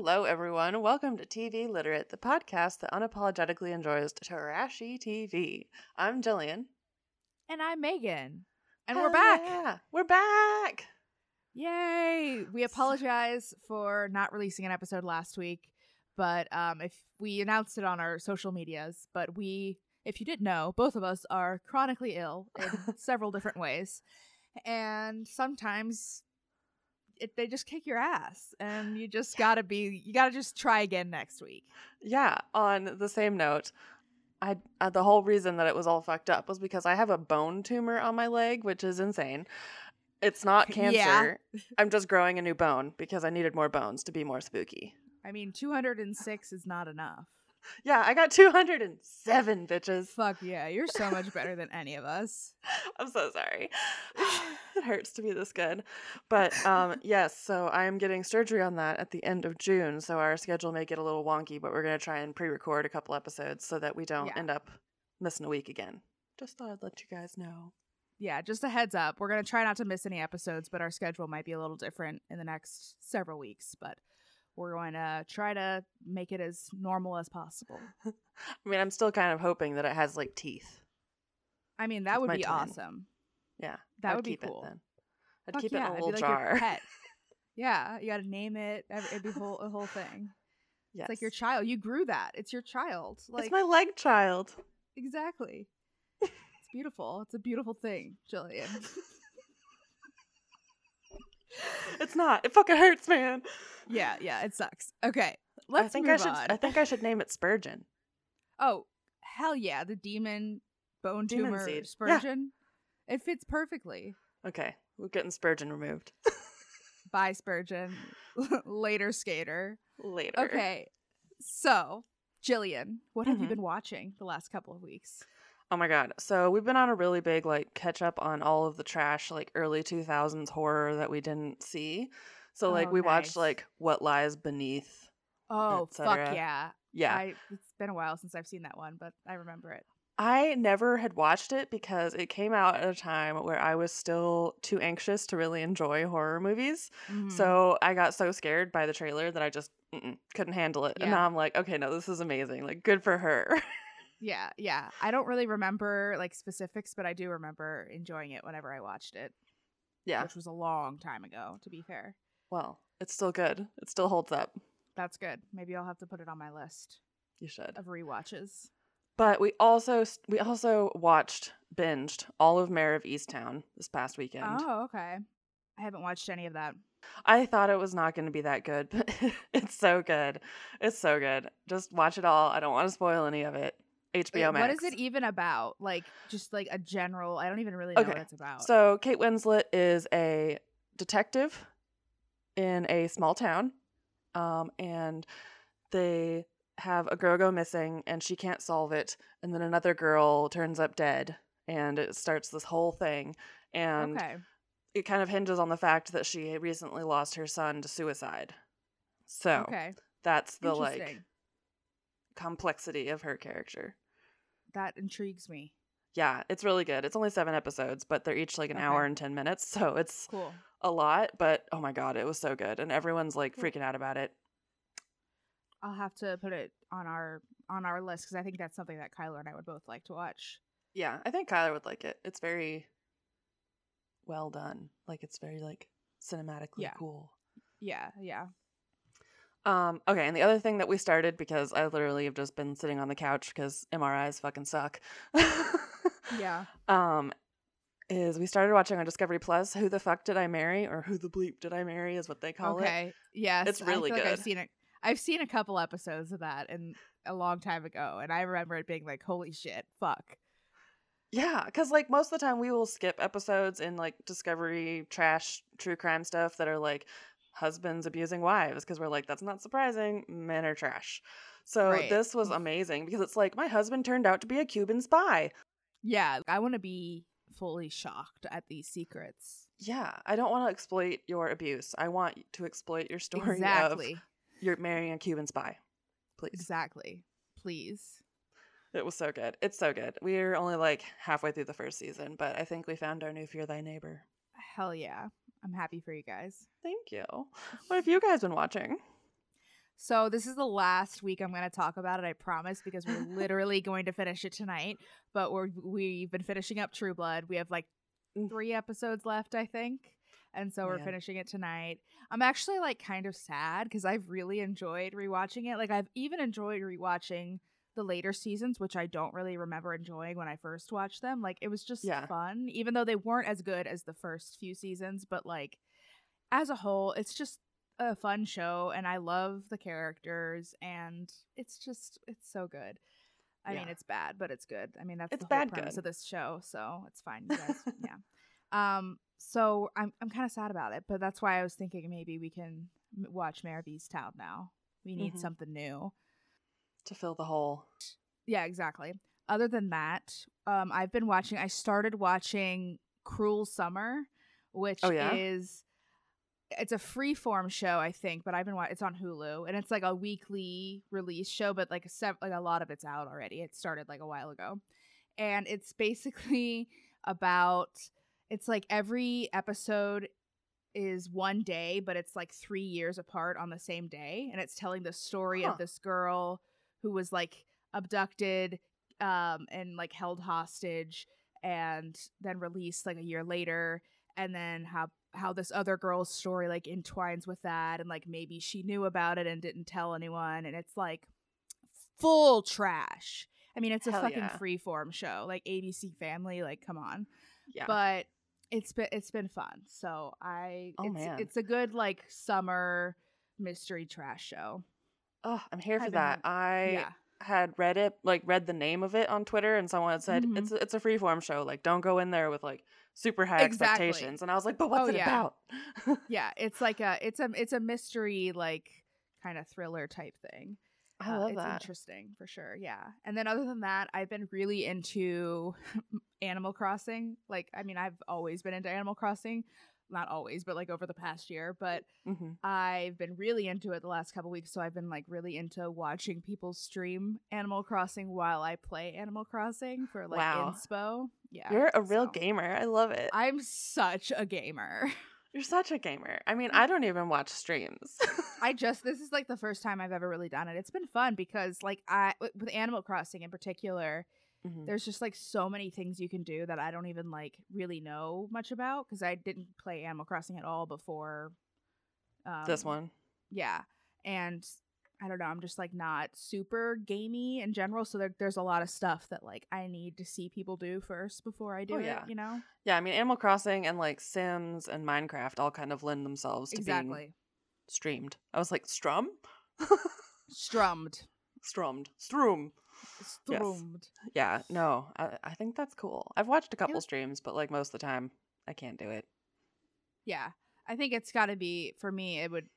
Hello, everyone. Welcome to TV Literate, the podcast that unapologetically enjoys trashy TV. I'm Jillian. And I'm Megan. And we're back. Yeah. We're back. Yay. We apologize for not releasing an episode last week, but if we announced it on our social medias, but if you didn't know, both of us are chronically ill in several different ways. And sometimes they just kick your ass, and you just gotta just try again next week. Yeah. On the same note, I the whole reason that it was all fucked up was because I have a bone tumor on my leg, which is insane. It's not cancer. Yeah. I'm just growing a new bone because I needed more bones to be more spooky. I mean, 206 is not enough. Yeah, I got 207, bitches. Fuck yeah, you're so much better than any of us. I'm so sorry. It hurts to be this good. But yes, so I'm getting surgery on that at the end of June, so our schedule may get a little wonky, but we're going to try and pre-record a couple episodes so that we don't end up missing a week again. Just thought I'd let you guys know. Yeah, just a heads up. We're going to try not to miss any episodes, but our schedule might be a little different in the next several weeks, but we're going to try to make it as normal as possible. I mean, I'm still kind of hoping that it has, like, teeth. I mean, that would be awesome. Yeah. That would be cool. I'd keep it in a little jar. Like your pet. Yeah. You got to name it. It'd be a whole thing. Yes. It's like your child. You grew that. It's your child. Like, it's my leg child. Exactly. It's beautiful. It's a beautiful thing, Jillian. It's not. It fucking hurts, man. Yeah, it sucks. Okay, let's move on. I think I should name it Spurgeon. Oh, hell yeah. The demon tumor seed. Spurgeon. Yeah. It fits perfectly. Okay, we're getting Spurgeon removed. Bye, Spurgeon. Later, skater. Later. Okay, so, Jillian, what have you been watching the last couple of weeks? Oh my god. So we've been on a really big, like, catch up on all of the trash, like, early 2000s horror that we didn't see. So, like, we watched, like, What Lies Beneath. Oh, fuck yeah. Yeah. It's been a while since I've seen that one, but I remember it. I never had watched it because it came out at a time where I was still too anxious to really enjoy horror movies. Mm-hmm. So I got so scared by the trailer that I just couldn't handle it. Yeah. And now I'm like, okay, no, this is amazing. Like, good for her. Yeah. I don't really remember, like, specifics, but I do remember enjoying it whenever I watched it. Yeah. Which was a long time ago, to be fair. Well, it's still good. It still holds up. That's good. Maybe I'll have to put it on my list. You should. Of rewatches. But we also binged all of Mare of Easttown this past weekend. Oh, okay. I haven't watched any of that. I thought it was not going to be that good, but it's so good. It's so good. Just watch it all. I don't want to spoil any of it. HBO Max. What is it even about? Like, just like a general, I don't even really know what it's about. So Kate Winslet is a detective in a small town, and they have a girl go missing, and she can't solve it, and then another girl turns up dead, and it starts this whole thing, and it kind of hinges on the fact that she recently lost her son to suicide. So that's the, like, complexity of her character. That intrigues me. Yeah, it's really good. It's only 7 episodes, but they're each like an hour and 10 minutes, so it's cool. A lot, but oh my god, it was so good, and everyone's like freaking out about it. I'll have to put it on our list because I think that's something that Kyler and I would both like to watch. Yeah, I think Kyler would like it. It's very well done. Like, it's very, like, cinematically cool. Yeah. Okay, and the other thing that we started, because I literally have just been sitting on the couch because MRIs fucking suck. Yeah. Is we started watching on Discovery Plus, Who the Fuck Did I Marry, or Who the Bleep Did I Marry is what they call it. Okay, yes. It's really good. I've seen a couple episodes of that and a long time ago, and I remember it being like, holy shit, fuck. Yeah, because, like, most of the time we will skip episodes in, like, Discovery, trash, true crime stuff that are, like, husbands abusing wives, because we're like, that's not surprising, men are trash. So this was amazing because it's like, my husband turned out to be a Cuban spy. Yeah, I want to be fully shocked at these secrets. Yeah, I don't want to exploit your abuse. I want to exploit your story of you're marrying a Cuban spy. Please. Exactly. Please. It was so good. It's so good. We're only, like, halfway through the first season, but I think we found our new Fear Thy Neighbor. Hell yeah. I'm happy for you guys. Thank you. What have you guys been watching? So this is the last week I'm going to talk about it, I promise, because we're literally going to finish it tonight. But we've been finishing up True Blood. We have like 3 episodes left, I think. And so we're finishing it tonight. I'm actually like kind of sad because I've really enjoyed rewatching it. Like I've even enjoyed rewatching the later seasons, which I don't really remember enjoying when I first watched them. Like it was just fun, even though they weren't as good as the first few seasons. But like as a whole, it's just a fun show and I love the characters and it's so good. I mean, it's bad, but it's good. I mean, that's the whole premise of this show. So it's fine, you guys. So I'm kind of sad about it, but that's why I was thinking maybe we can watch Mare of Easttown now. We need something new to fill the hole. Yeah, exactly. Other than that, I started watching Cruel Summer, which is, it's a Freeform show, I think, but it's on Hulu and it's like a weekly release show, but like a lot of it's out already. It started like a while ago. And it's basically about, it's like every episode is one day, but it's like 3 years apart on the same day. And it's telling the story of this girl who was like abducted and like held hostage and then released like a year later. And then how this other girl's story like entwines with that. And like maybe she knew about it and didn't tell anyone. And it's like full trash. I mean, it's a fucking Freeform show, like ABC Family. Like, come on. Yeah. But it's been fun. So it's a good like summer mystery trash show. Oh, I'm here for that. I had read the name of it on Twitter and someone had said it's a Freeform show. Like, don't go in there with like super high expectations. And I was like, but what's it about? Yeah, it's like it's a mystery, like kind of thriller type thing. I love that. It's interesting for sure. Yeah. And then other than that, I've been really into Animal Crossing. Like, I mean, I've always been into Animal Crossing. Not always, but like over the past year. But I've been really into it the last couple weeks. So I've been like really into watching people stream Animal Crossing while I play Animal Crossing for like inspo. Yeah. You're a real gamer. I love it. I'm such a gamer. You're such a gamer. I mean, I don't even watch streams. This is like the first time I've ever really done it. It's been fun because like with Animal Crossing in particular, there's just like so many things you can do that I don't even like really know much about because I didn't play Animal Crossing at all before. This one. Yeah. And I don't know. I'm just like not super gamey in general. So there's a lot of stuff that like I need to see people do first before I do it, you know? Yeah. I mean, Animal Crossing and like Sims and Minecraft all kind of lend themselves to being streamed. I was like, strum? Strummed. Stroomed. Yes. Yeah. No, I think that's cool. I've watched a couple streams, but like most of the time I can't do it. Yeah. I think it's got to be, for me, it would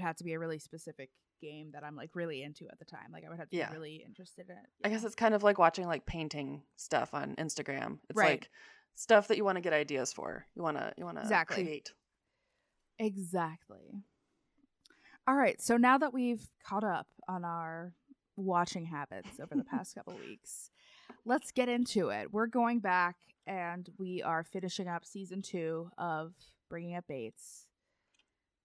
have to be a really specific game that I'm like really into at the time. Like I would have to be really interested in it. Yeah. I guess it's kind of like watching like painting stuff on Instagram. It's like stuff that you want to get ideas for. You want to create. Exactly. All right. So now that we've caught up on our watching habits over the past couple weeks, let's get into it. We're going back and we are finishing up season 2 of Bringing Up Bates.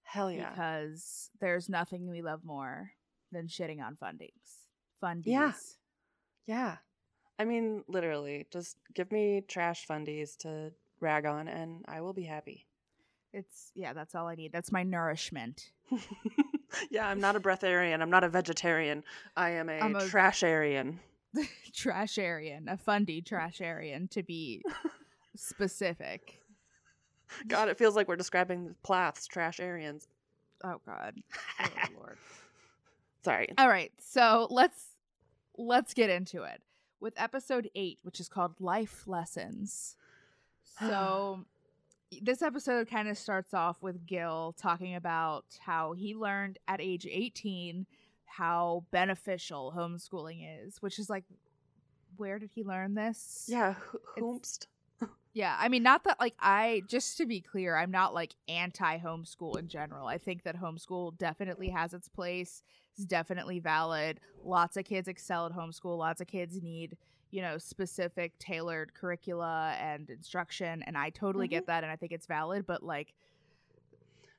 Hell yeah. Because there's nothing we love more than shitting on fundies. Yeah. I mean, literally, just give me trash fundies to rag on and I will be happy. That's all I need. That's my nourishment. Yeah, I'm not a breatharian. I'm not a vegetarian. I'm a trasharian. Trasharian. A fundy trasharian, to be specific. God, it feels like we're describing the Plaths, trash Aryans. Oh, God. Oh, Lord. Sorry. All right. So let's get into it with episode 8, which is called Life Lessons. So this episode kind of starts off with Gil talking about how he learned at age 18 how beneficial homeschooling is, which is like, where did he learn this? Yeah. Homest. Yeah, I mean, not that, like, just to be clear, I'm not, like, anti-homeschool in general. I think that homeschool definitely has its place. It's definitely valid. Lots of kids excel at homeschool. Lots of kids need, you know, specific tailored curricula and instruction. And I totally get that, and I think it's valid, but, like...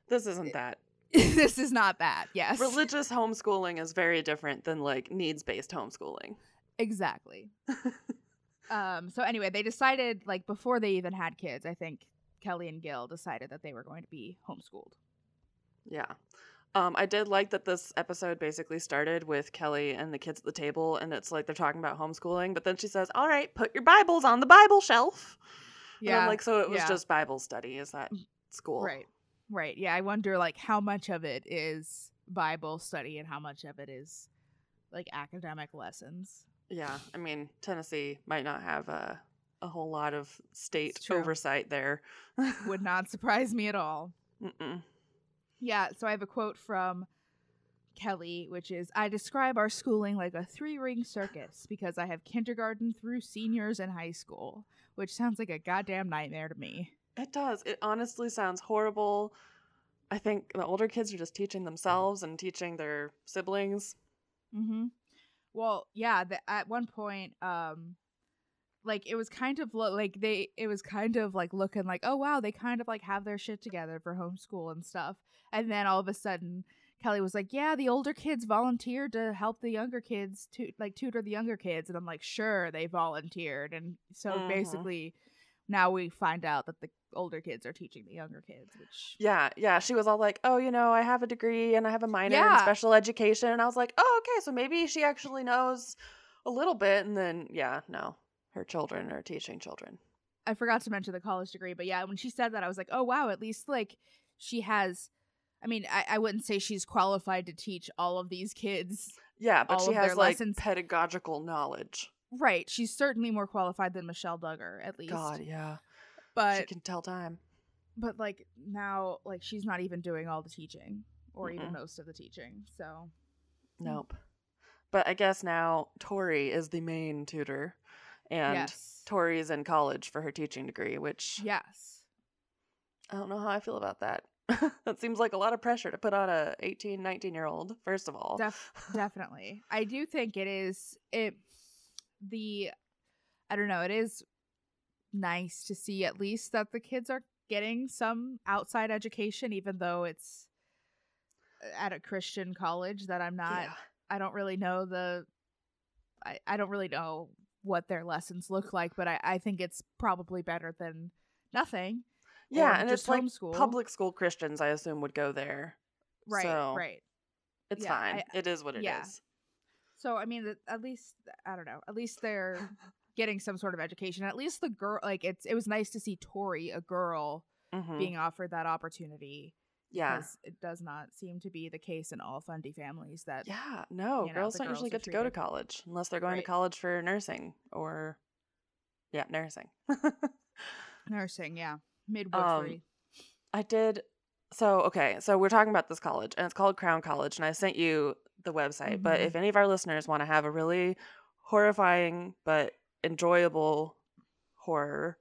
This isn't that. This is not bad. Yes. Religious homeschooling is very different than like needs-based homeschooling. Exactly. So anyway, they decided, like, before they even had kids, I think Kelly and Gil decided that they were going to be homeschooled. Yeah. I did like that this episode basically started with Kelly and the kids at the table, and it's like they're talking about homeschooling, but then she says, all right, put your Bibles on the Bible shelf. Yeah. And I'm like, so it was just Bible study. Is that school? Right. Yeah. I wonder, like, how much of it is Bible study and how much of it is like academic lessons. Yeah. I mean, Tennessee might not have a whole lot of state oversight there. Would not surprise me at all. Mm-mm. Yeah. So I have a quote from Kelly, which is, I describe our schooling like a 3-ring circus because I have kindergarten through seniors in high school, which sounds like a goddamn nightmare to me. It does. It honestly sounds horrible. I think the older kids are just teaching themselves and teaching their siblings. Mm-hmm. Well, yeah. At one point, like it was kind of like it was kind of like looking like, oh wow, they kind of like have their shit together for homeschool and stuff. And then all of a sudden, Kelly was like, yeah, the older kids volunteered to help the younger kids to like tutor the younger kids, and I'm like, sure, they volunteered, and so basically. Now we find out that the older kids are teaching the younger kids. Which... Yeah. She was all like, oh, you know, I have a degree and I have a minor in special education. And I was like, oh, okay, so maybe she actually knows a little bit. And then, her children are teaching children. I forgot to mention the college degree. But yeah, when she said that, I was like, oh, wow, at least like she has, I mean, I wouldn't say she's qualified to teach all of these kids. Yeah, but she has like lessons. Pedagogical knowledge. Right. She's certainly more qualified than Michelle Duggar, at least. God, yeah. But she can tell time. But, like, now, like, she's not even doing all the teaching or even most of the teaching, so. Nope. But I guess now Tori is the main tutor, and Tori's in college for her teaching degree, which. Yes. I don't know how I feel about that. That seems like a lot of pressure to put on a 18, 19-year-old, first of all. Definitely. I do think it is. I don't know, it is nice to see at least that the kids are getting some outside education, even though it's at a Christian college that I'm not, I don't really know I don't really know what their lessons look like, but I think it's probably better than nothing. Yeah, and it's like public school Christians, I assume, would go there. Right, so right. It's fine. It is what it is. So, I mean, at least, I don't know, at least they're getting some sort of education. At least the girl, like, it was nice to see Tori, a girl, being offered that opportunity. Yeah. Because it does not seem to be the case in all Fundy families that. Yeah, no, girls don't usually get to go to college unless they're going to college for nursing or, nursing. Nursing, yeah. Midwifery. So we're talking about this college, and it's called Crown College, and I sent you the website, but if any of our listeners want to have a really horrifying but enjoyable horror,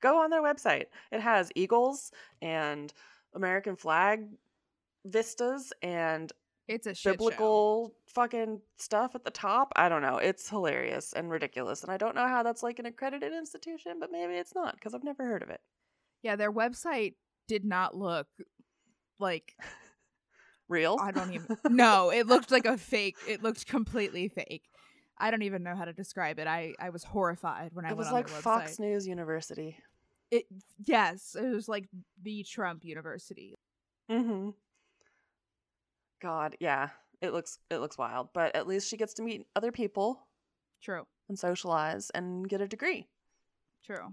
go on their website. It has eagles and American flag vistas, and it's a biblical fucking stuff at the top. I don't know, it's hilarious and ridiculous, and I don't know how that's like an accredited institution, but maybe it's not, because I've never heard of it. Yeah, their website did not look like real. I don't even know. It looked like a fake. It looked completely fake. I don't even know how to describe it. I was horrified when I went on their website. It was like Fox News University. It was like the Trump University. Mm-hmm. God, yeah. It looks wild, but at least she gets to meet other people. True. And socialize and get a degree. True.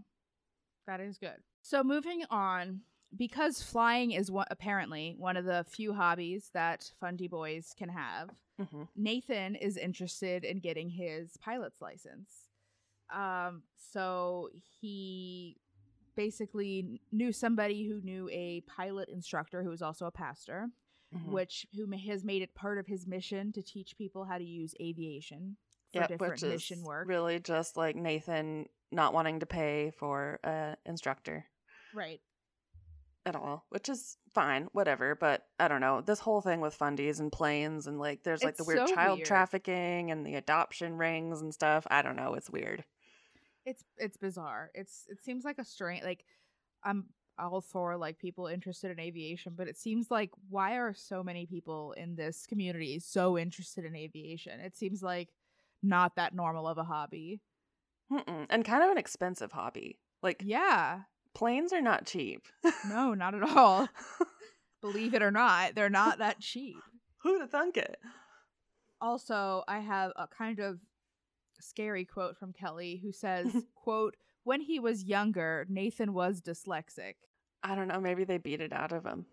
That is good. So moving on. Because flying is apparently one of the few hobbies that Fundy boys can have, Nathan is interested in getting his pilot's license. So he basically knew somebody who knew a pilot instructor who was also a pastor, who has made it part of his mission to teach people how to use aviation for different mission work. Really just like Nathan not wanting to pay for an instructor. Right. At all, which is fine, whatever, but I don't know, this whole thing with fundies and planes and like there's like the weird child trafficking and the adoption rings and stuff. I don't know, it's weird, it's bizarre, it seems like a strange, like all for like people interested in aviation, but it seems like why are so many people in this community so interested in aviation? It seems like not that normal of a hobby. Mm-mm. And kind of an expensive hobby. Like, yeah, planes are not cheap. No, not at all. Believe it or not, they're not that cheap. Who'd have thunk it? Also, I have a kind of scary quote from Kelly who says, quote, when he was younger, Nathan was dyslexic. I don't know. Maybe they beat it out of him.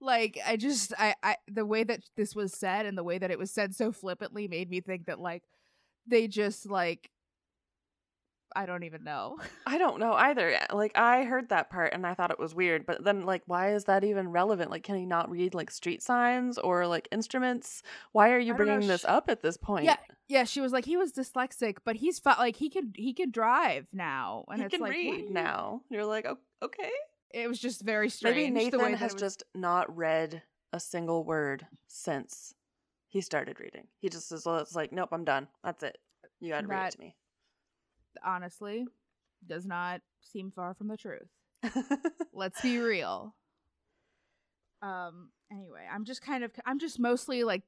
Like, I the way that this was said and the way that it was said so flippantly made me think that, like, they just, like, I don't even know. I don't know either. Like, I heard that part and I thought it was weird, but then, like, why is that even relevant? Like, can he not read, like, street signs or, like, instruments? Why are you bringing this up at this point? Yeah, she was like, he was dyslexic, but he's like, he can drive now, and it's like, he can read now. You're like, oh, okay. It was just very strange. Maybe Nathan has just not read a single word since he started reading. He just is like, nope, I'm done. That's it. You got to read it to me. Honestly, does not seem far from the truth. Let's be real. Anyway, I'm just mostly like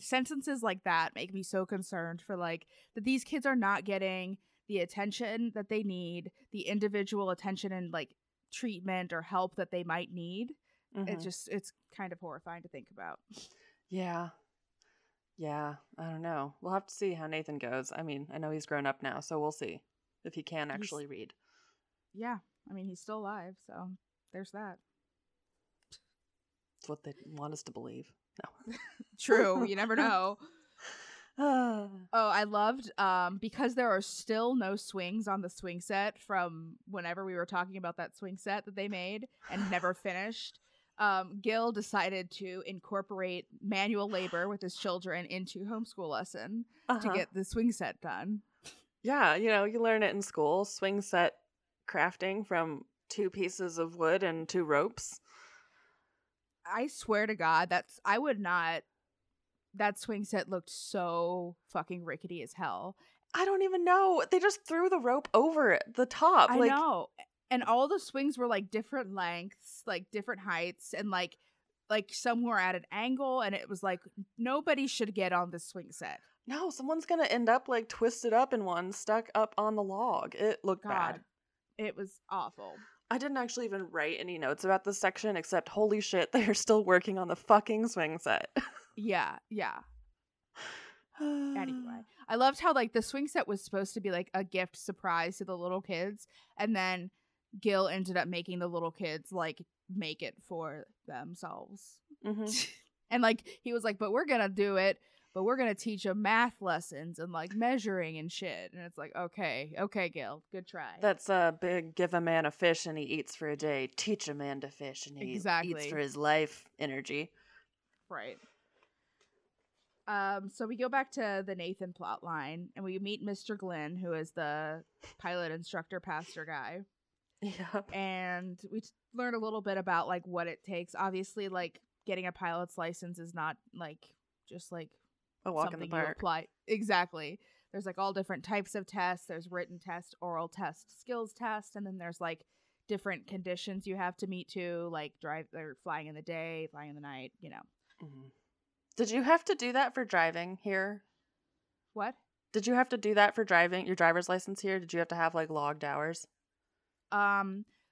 sentences like that make me so concerned for like that these kids are not getting the attention that they need, the individual attention and like treatment or help that they might need. Mm-hmm. It's kind of horrifying to think about. Yeah, I don't know. We'll have to see how Nathan goes. I mean, I know he's grown up now, so we'll see if he can actually read. Yeah, I mean, he's still alive, so there's that. It's what they want us to believe. No. True, you never know. Oh, I loved, because there are still no swings on the swing set from whenever we were talking about that swing set that they made and never finished. Gil decided to incorporate manual labor with his children into homeschool lesson to get the swing set done. Yeah, you know, you learn it in school, swing set crafting from 2 pieces of wood and 2 ropes. I swear to God, that swing set looked so fucking rickety as hell. I don't even know. They just threw the rope over it, the top. I know. And all the swings were like different lengths, like different heights, and like some were at an angle, and it was like nobody should get on this swing set. No, someone's gonna end up like twisted up in one, stuck up on the log. It looked bad. It was awful. I didn't actually even write any notes about this section except holy shit, they are still working on the fucking swing set. Yeah. Anyway, I loved how like the swing set was supposed to be like a gift surprise to the little kids, and then Gil ended up making the little kids like make it for themselves. Mm-hmm. And like he was like, but we're gonna teach them math lessons and like measuring and shit, and it's like, okay Gil, good try. That's a big give a man a fish and he eats for a day, teach a man to fish and he eats for his life energy, right? So we go back to the Nathan plotline and we meet Mr. Glenn, who is the pilot instructor pastor guy. Yeah. And we learn a little bit about like what it takes. Obviously, like getting a pilot's license is not like just like a walk in the park. You apply. Exactly. There's like all different types of tests. There's written test, oral test, skills test, and then there's like different conditions you have to meet to like drive or flying in the day, flying in the night, you know. Mm-hmm. Did you have to do that for driving here? What? Did you have to do that for driving your driver's license here? Did you have to have like logged hours?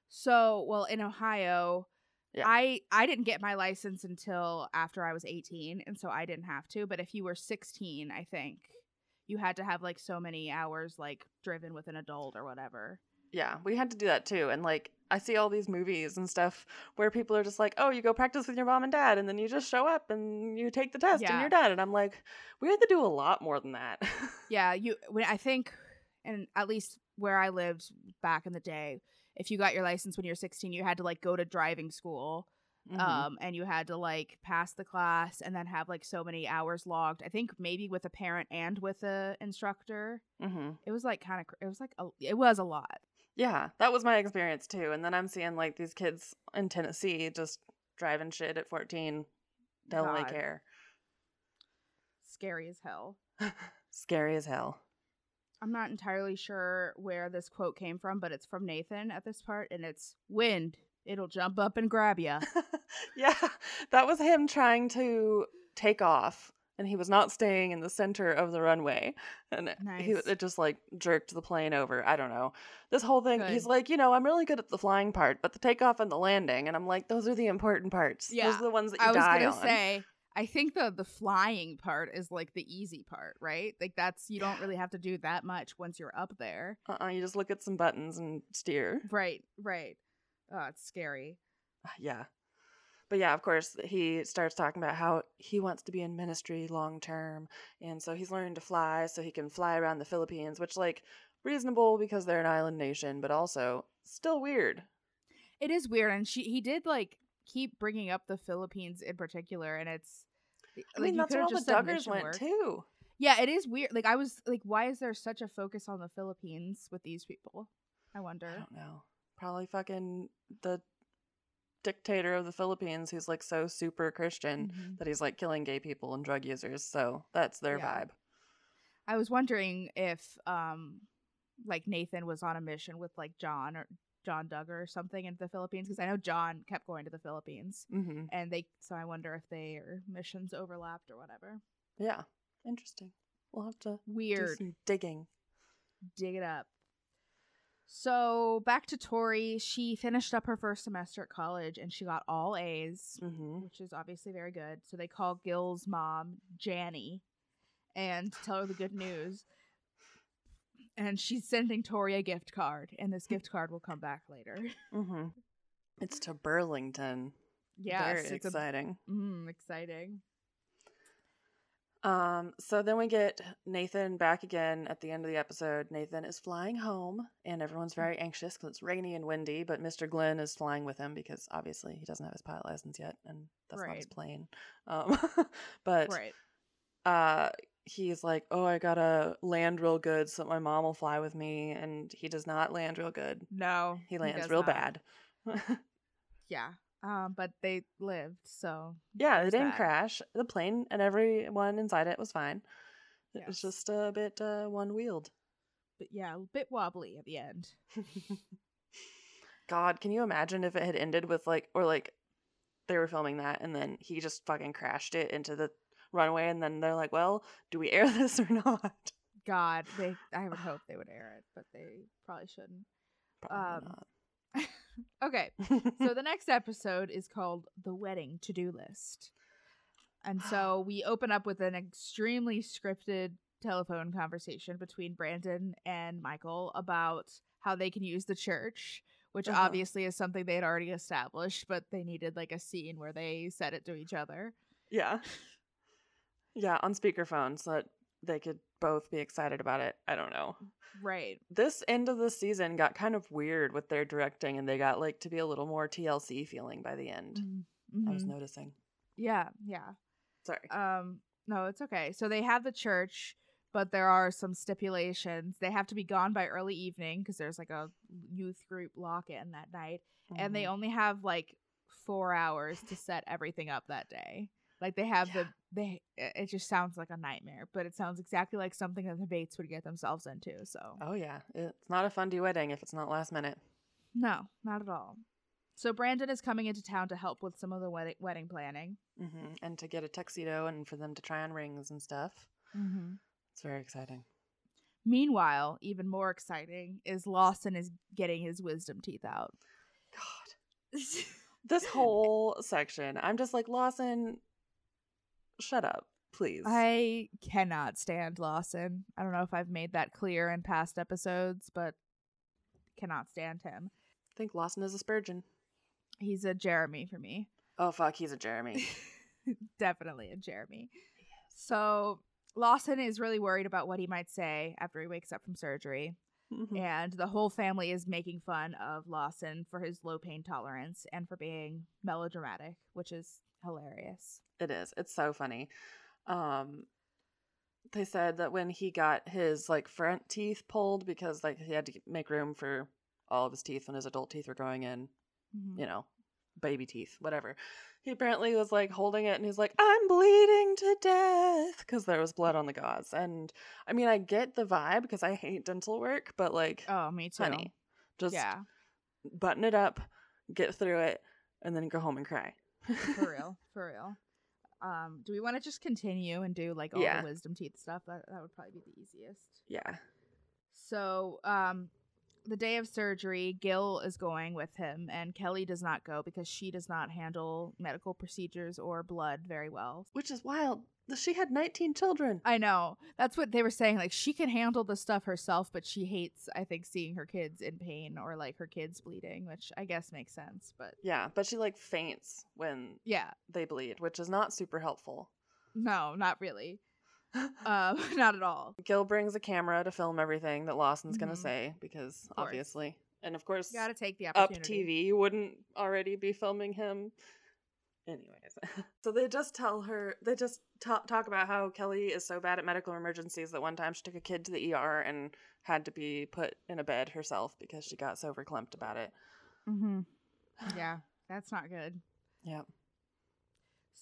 So, in Ohio, yeah. I didn't get my license until after I was 18, and so I didn't have to. But if you were 16, I think you had to have like so many hours like driven with an adult or whatever. Yeah, we had to do that too. And like I see all these movies and stuff where people are just like, oh, you go practice with your mom and dad and then you just show up and you take the test and you're done. And I'm like, we had to do a lot more than that. Yeah, I think, and at least where I lived back in the day, if you got your license when you were 16, you had to like go to driving school. Mm-hmm. And you had to like pass the class and then have like so many hours logged. I think maybe with a parent and with a instructor. Mm-hmm. It was a lot. Yeah, that was my experience too. And then I'm seeing like these kids in Tennessee just driving shit at 14. Don't really care. Scary as hell. I'm not entirely sure where this quote came from, but it's from Nathan at this part, and it's wind. It'll jump up and grab ya. Yeah, that was him trying to take off, and he was not staying in the center of the runway. And nice. It just, like, jerked the plane over. I don't know. This whole thing, good. He's like, you know, I'm really good at the flying part, but the takeoff and the landing, and I'm like, those are the important parts. Yeah. Those are the ones that you die on. I was going to say, I think the flying part is, like, the easy part, right? Like, that's, you don't really have to do that much once you're up there. You just look at some buttons and steer. Right. Oh, it's scary. Yeah. But yeah, of course, he starts talking about how he wants to be in ministry long term. And so he's learning to fly so he can fly around the Philippines, which, like, reasonable because they're an island nation, but also still weird. It is weird. And he did, like, keep bringing up the Philippines in particular. And it's, I mean, like, that's where all the Duggars went too. Yeah, it is weird. Like, I was like, why is there such a focus on the Philippines with these people? I wonder. I don't know. Probably fucking the dictator of the Philippines who's, like, so super Christian that he's, like, killing gay people and drug users. So that's their vibe. I was wondering if like Nathan was on a mission with, like, John Duggar or something in the Philippines, because I know John kept going to the Philippines and so I wonder if their missions overlapped or whatever. Yeah. Interesting. We'll have to do some digging. Dig it up. So back to Tori, she finished up her first semester at college and she got all A's, which is obviously very good. So they call Gil's mom, Janny, and tell her the good news. And she's sending Tori a gift card, and this gift card will come back later. It's to Burlington. Yeah, very exciting. Exciting. So then we get Nathan back again at the end of the episode. Nathan is flying home, and everyone's very anxious because it's rainy and windy, but Mr. Glenn is flying with him because obviously he doesn't have his pilot license yet, and that's not his plane. But he's like, oh, I gotta land real good so that my mom will fly with me, and he does not land real good. No. He lands real bad. But they lived, so... Yeah, they didn't crash. The plane and everyone inside it was fine. It was just a bit one-wheeled. But yeah, a bit wobbly at the end. God, can you imagine if it had ended with, like... Or, like, they were filming that, and then he just fucking crashed it into the runway, and then they're like, well, do we air this or not? God, I would hope they would air it, but they probably shouldn't. Probably not. Okay, so the next episode is called The Wedding To-Do List. And so we open up with an extremely scripted telephone conversation between Brandon and Michael about how they can use the church, which obviously is something they had already established, but they needed, like, a scene where they said it to each other. Yeah. Yeah, on speakerphone so that they could both be excited about it. I don't know. Right. This end of the season got kind of weird with their directing, and they got, like, to be a little more TLC feeling by the end. I was noticing. Yeah. Sorry. No, it's okay. So they have the church, but there are some stipulations. They have to be gone by early evening because there's, like, a youth group lock-in that night, and they only have, like, 4 hours to set everything up that day. Like, they have it just sounds like a nightmare, but it sounds exactly like something that the Bates would get themselves into, so. Oh, yeah. It's not a fun wedding if it's not last minute. No, not at all. So Brandon is coming into town to help with some of the wedding planning. And to get a tuxedo and for them to try on rings and stuff. It's very exciting. Meanwhile, even more exciting is Lawson is getting his wisdom teeth out. God. This whole section, I'm just like, Lawson... Shut up, please. I cannot stand Lawson. I don't know if I've made that clear in past episodes, but cannot stand him. I think Lawson is a Spurgeon. He's a Jeremy for me. Oh, fuck, he's a Jeremy. Definitely a Jeremy. So Lawson is really worried about what he might say after he wakes up from surgery. And the whole family is making fun of Lawson for his low pain tolerance and for being melodramatic, which is hilarious. It is. It's so funny. They said that when he got his, like, front teeth pulled because, like, he had to make room for all of his teeth when his adult teeth were growing in, you know, baby teeth, whatever. He apparently was like holding it and he's like, I'm bleeding to death, because there was blood on the gauze. And I mean, I get the vibe because I hate dental work, but like, oh, me too. Honey, just button it up, get through it, and then go home and cry. For real. Do we want to just continue and do like all the wisdom teeth stuff? That would probably be the easiest. Yeah. So, the day of surgery, Gil is going with him, and Kelly does not go because she does not handle medical procedures or blood very well. Which is wild. She had 19 children. I know. That's what they were saying. Like, she can handle the stuff herself, but she hates, I think, seeing her kids in pain or, like, her kids bleeding, which I guess makes sense. But yeah, but she, like, faints when they bleed, which is not super helpful. No, not really. Not at all. Gil brings a camera to film everything that Lawson's gonna say, because obviously, and of course, you gotta take the opportunity. Up TV wouldn't already be filming him, anyways. So they just talk about how Kelly is so bad at medical emergencies that one time she took a kid to the ER and had to be put in a bed herself because she got so verklempt about it. Mm-hmm. Yeah, that's not good. Yeah.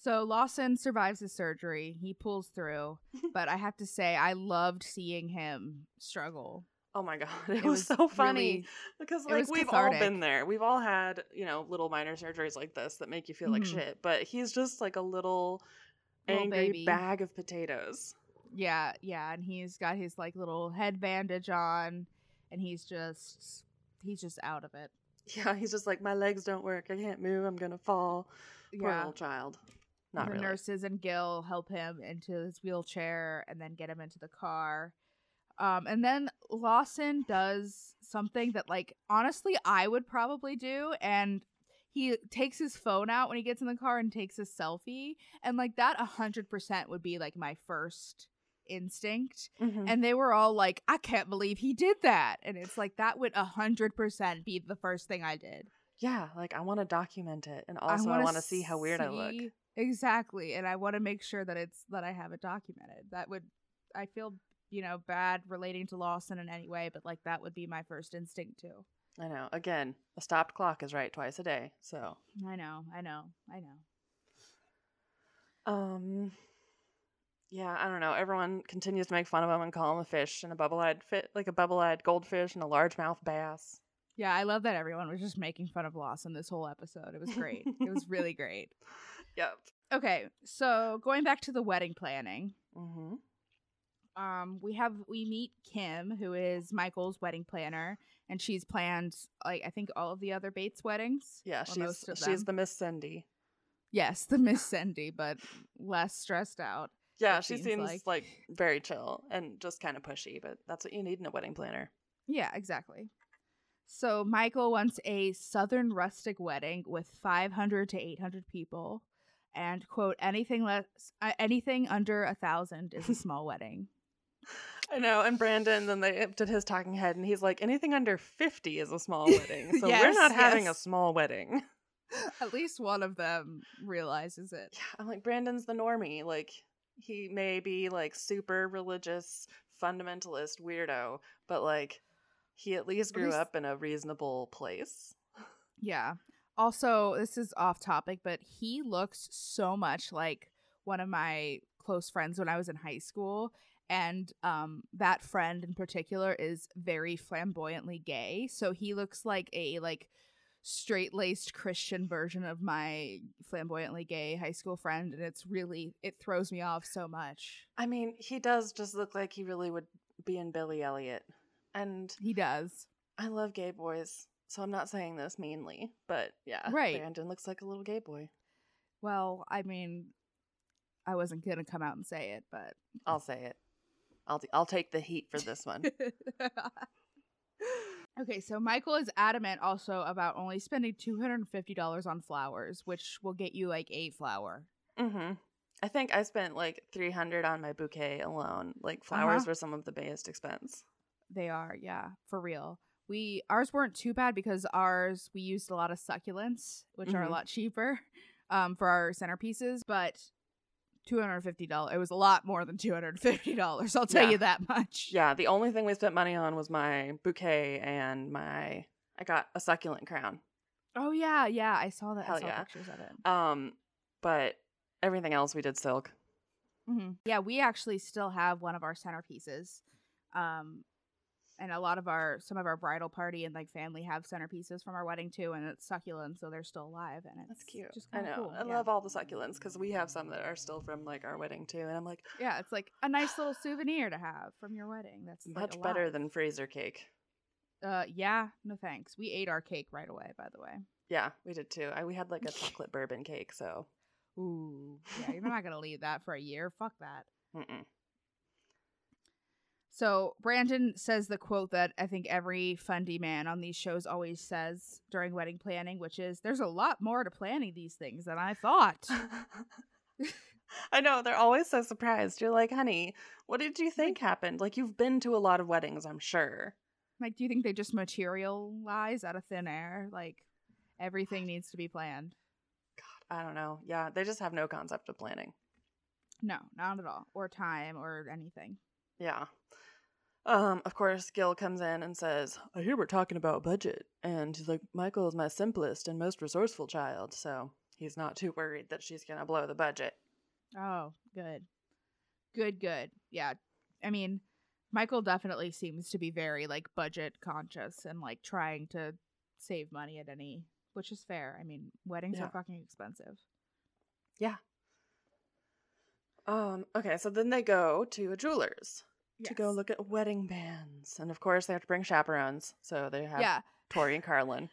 So Lawson survives his surgery. He pulls through. But I have to say, I loved seeing him struggle. Oh, my God. It was so funny. Really, because, like, we've cathartic. All been there. We've all had, you know, little minor surgeries like this that make you feel like shit. But he's just, like, a little angry baby. Bag of potatoes. Yeah, yeah. And he's got his, like, little head bandage on. And he's just out of it. Yeah, he's just like, my legs don't work. I can't move. I'm going to fall. Poor little child. Not the really. Nurses and Gil help him into his wheelchair and then get him into the car. And then Lawson does something that, like, honestly, I would probably do. And he takes his phone out when he gets in the car and takes a selfie. And, like, that 100% would be, like, my first instinct. Mm-hmm. And they were all like, I can't believe he did that. And it's like, that would 100% be the first thing I did. Yeah, like, I want to document it. And also, I want to see how weird I look. Exactly. And I want to make sure that I have it documented. I feel, you know, bad relating to Lawson in any way, but like that would be my first instinct too. I know. Again, a stopped clock is right twice a day. So I know. Yeah, I don't know. Everyone continues to make fun of him and call him a fish and a bubble-eyed goldfish and a largemouth bass. Yeah, I love that everyone was just making fun of Lawson this whole episode. It was great. It was really great. Yep. Okay, so going back to the wedding planning, we meet Kim, who is Michael's wedding planner, and she's planned, like, I think all of the other Bates weddings. Yeah, she's the Miss Cindy. Yes, the Miss Cindy, but less stressed out. Yeah, she seems like very chill and just kind of pushy, but that's what you need in a wedding planner. Yeah, exactly. So Michael wants a southern rustic wedding with 500 to 800 people. And, quote, anything under 1,000 is a small wedding. I know. And Brandon, then they did his talking head, and he's like, anything under 50 is a small wedding. So yes, we're not having a small wedding. At least one of them realizes it. Yeah, I'm like, Brandon's the normie. Like, he may be, like, super religious, fundamentalist weirdo, but, like, he at least grew up in a reasonable place. Yeah. Also, this is off topic, but he looks so much like one of my close friends when I was in high school. And that friend in particular is very flamboyantly gay. So he looks like a straight-laced Christian version of my flamboyantly gay high school friend. And it's really, it throws me off so much. I mean, he does just look like he really would be in Billy Elliot. And he does. I love gay boys. So I'm not saying this meanly, but yeah, right. Brandon looks like a little gay boy. Well, I mean, I wasn't going to come out and say it, but I'll say it. I'll take the heat for this one. Okay, so Michael is adamant also about only spending $250 on flowers, which will get you like a flower. Mm-hmm. I think I spent like $300 on my bouquet alone. Like flowers were some of the biggest expense. They are, yeah, for real. Ours weren't too bad because we used a lot of succulents, which are a lot cheaper for our centerpieces, but $250, it was a lot more than $250. I'll tell you that much. Yeah. The only thing we spent money on was my bouquet and I got a succulent crown. Oh yeah, yeah. I saw that. I saw pictures of it. But everything else we did silk. Mm-hmm. Yeah, we actually still have one of our centerpieces, and a lot of our some of our bridal party and like family have centerpieces from our wedding too, and it's succulents, so they're still alive, and it's that's cute. Just I know, cool. I love all the succulents because we have some that are still from like our wedding too, and I'm like, yeah, it's like a nice little souvenir to have from your wedding. That's much like better than freezer cake. Yeah, no thanks. We ate our cake right away, by the way. Yeah, we did too. We had like a chocolate bourbon cake, so. Ooh, yeah, you're not gonna leave that for a year. Fuck that. Mm-mm. So Brandon says the quote that I think every fundy man on these shows always says during wedding planning, which is, "There's a lot more to planning these things than I thought." I know, they're always so surprised. You're like, honey, what did you think happened? Like, you've been to a lot of weddings, I'm sure. Like, do you think they just materialize out of thin air? Like, everything needs to be planned. I don't know. Yeah, they just have no concept of planning. No, not at all. Or time or anything. Yeah. Of course, Gil comes in and says, I hear we're talking about budget. And he's like, Michael is my simplest and most resourceful child. So he's not too worried that she's going to blow the budget. Oh, good. Good, good. Yeah. I mean, Michael definitely seems to be very, like, budget conscious and, like, trying to save money at any... Which is fair. I mean, weddings are fucking expensive. Yeah. Okay, so then they go to a jeweler's to go look at wedding bands. And of course, they have to bring chaperones. So they have Tori and Carlin.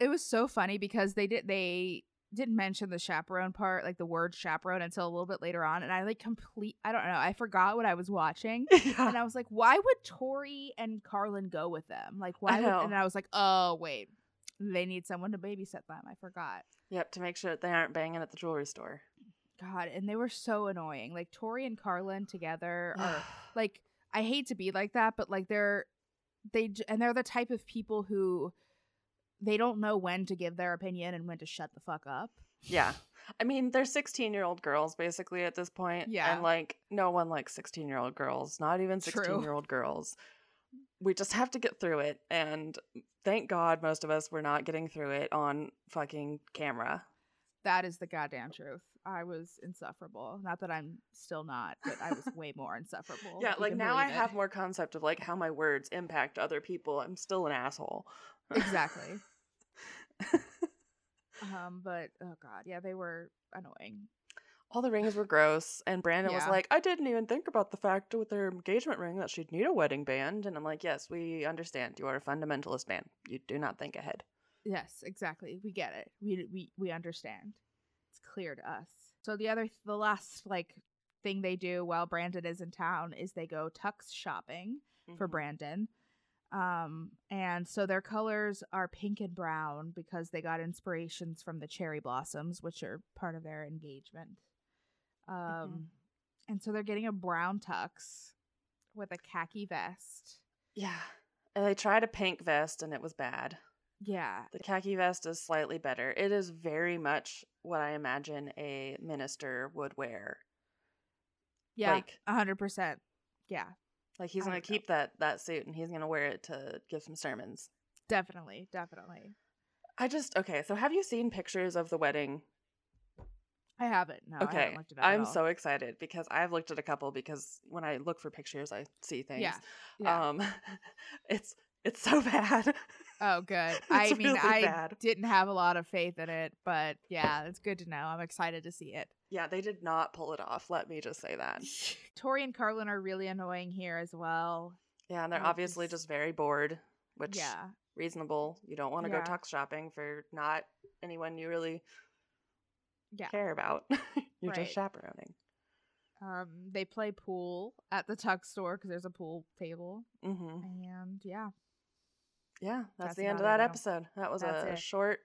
It was so funny because they didn't mention the chaperone part, like the word chaperone, until a little bit later on. And I like I don't know. I forgot what I was watching. Yeah. And I was like, why would Tori and Carlin go with them? Like, why would, and I was like, oh, wait. They need someone to babysit them. I forgot. Yep, to make sure that they aren't banging at the jewelry store. God, and they were so annoying. Like, Tori and Carlin together are, like, I hate to be like that, but, like, they're the type of people who, they don't know when to give their opinion and when to shut the fuck up. Yeah. I mean, they're 16-year-old girls, basically, at this point. Yeah. And, like, no one likes 16-year-old girls. Not even 16-year-old girls. We just have to get through it, and thank God most of us were not getting through it on fucking camera. That is the goddamn truth. I was insufferable. Not that I'm still not, but I was way more insufferable. Yeah, like now I have more concept of like how my words impact other people. I'm still an asshole. Exactly. But oh God, yeah, they were annoying. All the rings were gross, and Brandon was like, I didn't even think about the fact with her engagement ring that she'd need a wedding band. And I'm like, yes, we understand. You are a fundamentalist man. You do not think ahead. Yes, exactly. We get it. We understand. It's clear to us. So the last like thing they do while Brandon is in town is they go tux shopping for Brandon. And so their colors are pink and brown because they got inspirations from the cherry blossoms, which are part of their engagement. And so they're getting a brown tux with a khaki vest. Yeah. And they tried a pink vest and it was bad. Yeah. The khaki vest is slightly better. It is very much what I imagine a minister would wear. Yeah. Like 100%. Yeah. Like he's going to keep that suit and he's going to wear it to give some sermons. Definitely. Definitely. Okay. So have you seen pictures of the wedding? I haven't. No, okay. I haven't looked at that. I'm so excited because I've looked at a couple because when I look for pictures, I see things. Yeah. It's so bad. Oh, good. I mean, really I didn't have a lot of faith in it, but yeah, it's good to know. I'm excited to see it. Yeah, they did not pull it off. Let me just say that. Tori and Carlin are really annoying here as well. Yeah, and they're obviously just very bored, which is reasonable. You don't want to go tux shopping for not anyone you really... care about. You're just chaperoning. They play pool at the tux store because there's a pool table. Mm-hmm. And yeah, that's the end of that episode. That was a short,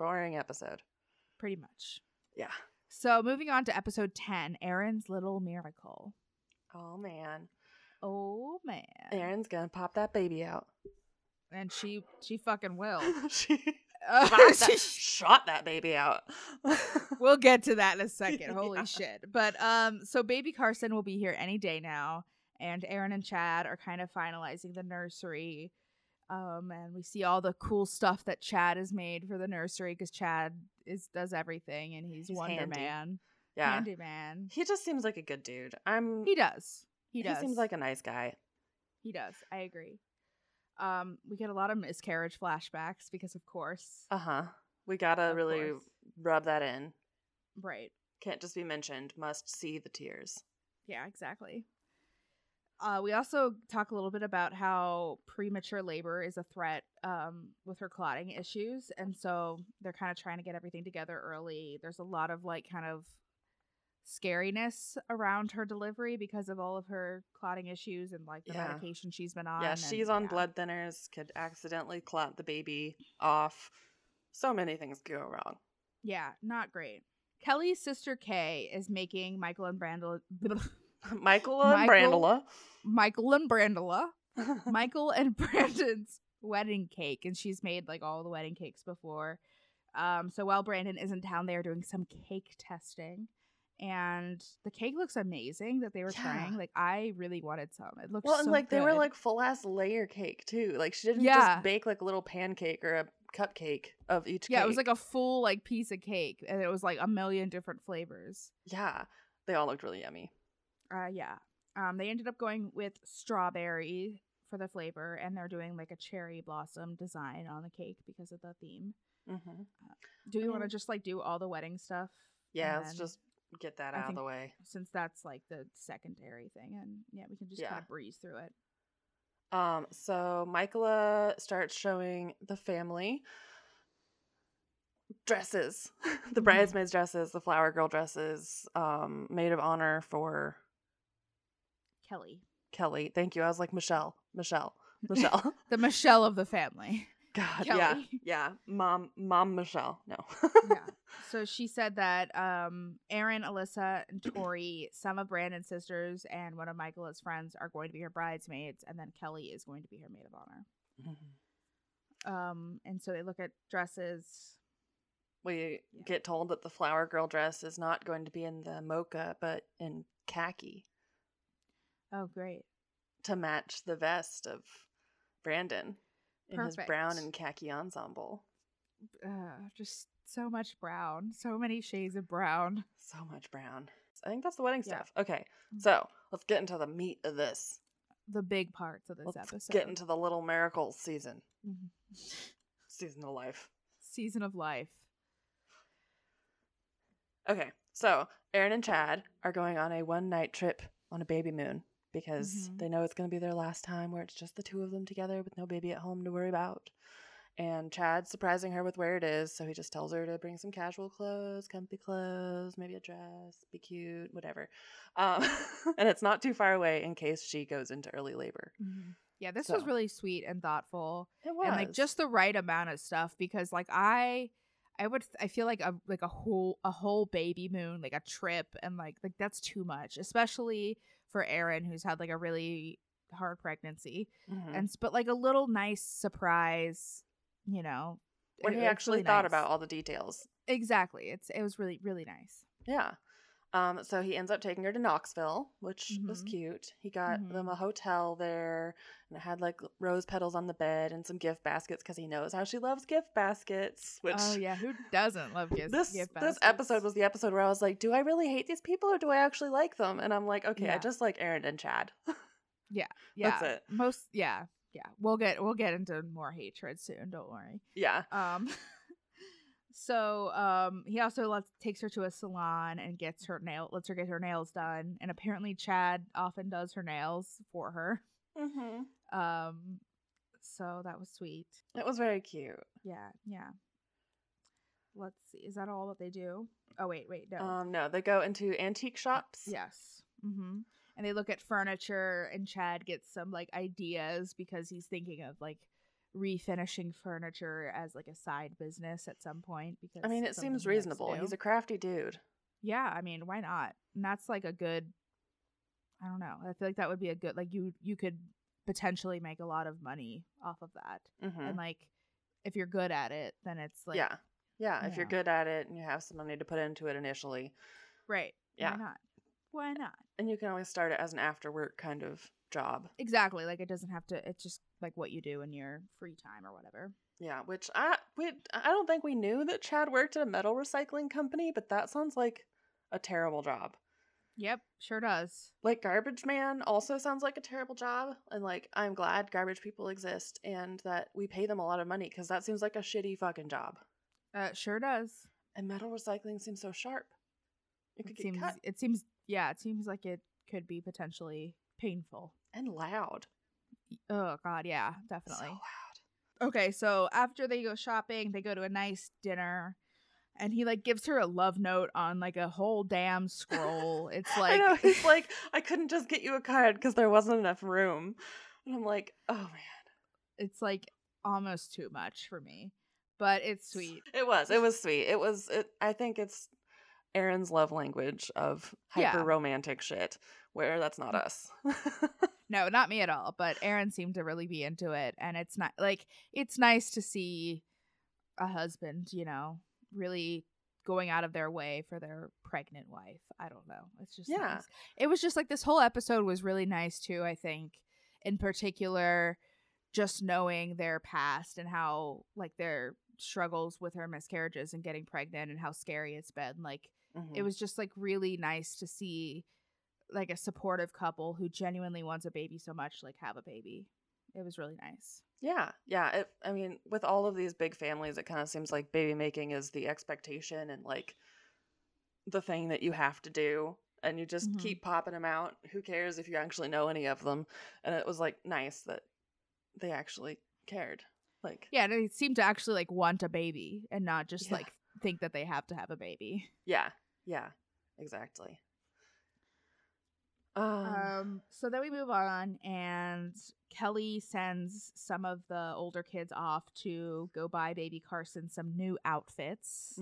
boring episode. Pretty much. Yeah. So moving on to episode 10, Aaron's Little Miracle. Oh man. Aaron's gonna pop that baby out, and she fucking will. Shot that baby out. We'll get to that in a second. Holy shit. But so baby Carson will be here any day now, and Aaron and Chad are kind of finalizing the nursery And we see all the cool stuff that Chad has made for the nursery, because Chad does everything, and he's Wonder handy. Man. Yeah. Handy man. He just seems like a good dude. He seems like a nice guy. He does. I agree. We get a lot of miscarriage flashbacks because, of course. Uh-huh. We gotta really rub that in. Right. Can't just be mentioned. Must see the tears. Yeah, exactly. We also talk a little bit about how premature labor is a threat with her clotting issues. And so they're kind of trying to get everything together early. There's a lot of like kind of scariness around her delivery because of all of her clotting issues and like the medication she's been on. Yeah, she's on blood thinners, could accidentally clot the baby off. So many things go wrong. Yeah, not great. Kelly's sister Kay is making Michael and Brandon's wedding cake, and she's made like all the wedding cakes before. So while Brandon is in town, they are doing some cake testing, and the cake looks amazing that they were trying. Like, I really wanted some. It looked so good. They were like full ass layer cake too. Like, she didn't just bake like a little pancake or a cupcake of each cake. Yeah, it was like a full like piece of cake, and it was like a million different flavors. Yeah, they all looked really yummy. They ended up going with strawberry for the flavor, and they're doing like a cherry blossom design on the cake because of the theme. Mm-hmm. Do we want to just like do all the wedding stuff? Yeah, let's just get that out of the way, since that's like the secondary thing, and we can just kind of breeze through it. So Michaela starts showing the family dresses, the bridesmaids' dresses, the flower girl dresses, maid of honor for Kelly. Thank you. I was like, Michelle. The Michelle of the family. God, Kelly. Yeah. Mom Michelle. No. Yeah. So she said that Aaron, Alyssa, and Tori, some of Brandon's sisters, and one of Michaela's friends are going to be her bridesmaids, and then Kelly is going to be her maid of honor. Mm-hmm. And so they look at dresses. We get told that the flower girl dress is not going to be in the mocha, but in khaki. Oh, great. To match the vest of Brandon in his brown and khaki ensemble. Just so much brown. So many shades of brown. So much brown. I think that's the wedding stuff. Okay, so let's get into the meat of this. The big parts of this episode. Let's get into the little miracles season. Mm-hmm. Season of life. Okay, so Aaron and Chad are going on a one-night trip on a baby moon, because they know it's going to be their last time where it's just the two of them together with no baby at home to worry about. And Chad's surprising her with where it is, so he just tells her to bring some casual clothes, comfy clothes, maybe a dress, be cute, whatever. And it's not too far away in case she goes into early labor. Mm-hmm. Yeah, this was really sweet and thoughtful. It was. And like just the right amount of stuff, because like I feel like a whole baby moon, like a trip, and like that's too much, especially for Erin, who's had like a really hard pregnancy, but like a little nice surprise, you know, when he actually thought about all the details. Exactly, it was really really nice. Yeah, so he ends up taking her to Knoxville, which was cute. He got them a hotel there, and it had like rose petals on the bed and some gift baskets, because he knows how she loves gift baskets. Which, oh yeah, who doesn't love gift baskets? This episode was the episode where I was like, do I really hate these people or do I actually like them? And I'm like, okay, I just like Aaron and Chad. Yeah, that's it. We'll get into more hatred soon. Don't worry. Yeah. So he also takes her to a salon and lets her get her nails done. And apparently Chad often does her nails for her. Mm-hmm. So that was sweet. It was very cute. Yeah, yeah. Let's see. Is that all that they do? Oh, wait, no. No, they go into antique shops. Yes. Mm-hmm. And they look at furniture, and Chad gets some, like, ideas, because he's thinking of, like, refinishing furniture as like a side business at some point, because I mean it seems reasonable. He's a crafty dude. Yeah, I mean, why not? And that's like a good, I don't know, I feel like that would be a good, like, you could potentially make a lot of money off of that. Mm-hmm. And like if you're good at it, then it's like if you're good at it and you have some money to put into it initially, right? Yeah, why not? why not? And you can always start it as an after work kind of job. Exactly. Like, it doesn't have to, it's just like what you do in your free time or whatever. Yeah, which I don't think we knew that Chad worked at a metal recycling company, but that sounds like a terrible job. Yep, sure does. Like, garbage man also sounds like a terrible job. And, like, I'm glad garbage people exist and that we pay them a lot of money, because that seems like a shitty fucking job. Sure does. And metal recycling seems so sharp. It could get cut. It seems like it could be potentially painful. And loud. Oh, God, yeah, definitely. So loud. Okay, so after they go shopping, they go to a nice dinner. And he, like, gives her a love note on, like, a whole damn scroll. It's like... I know. He's like, I couldn't just get you a card because there wasn't enough room. And I'm like, oh, man. It's, like, almost too much for me. But it's sweet. It was sweet. I think it's Aaron's love language of hyper-romantic shit, where that's not us. No, not me at all. But Aaron seemed to really be into it. And it's not, like, it's nice to see a husband, you know, really going out of their way for their pregnant wife. I don't know. It's just nice. It was just like this whole episode was really nice too, I think. In particular, just knowing their past and how, like, their struggles with her miscarriages and getting pregnant and how scary it's been. Like, It was just, like, really nice to see, like, a supportive couple who genuinely wants a baby so much, like, have a baby. It was really nice. Yeah. Yeah. I mean, with all of these big families, it kind of seems like baby making is the expectation and, like, the thing that you have to do. And you just keep popping them out. Who cares if you actually know any of them? And it was, like, nice that they actually cared. Like, yeah. And they seemed to actually, like, want a baby and not just like think that they have to have a baby. Yeah. Yeah. Exactly. So then we move on, and Kelly sends some of the older kids off to go buy baby Carson some new outfits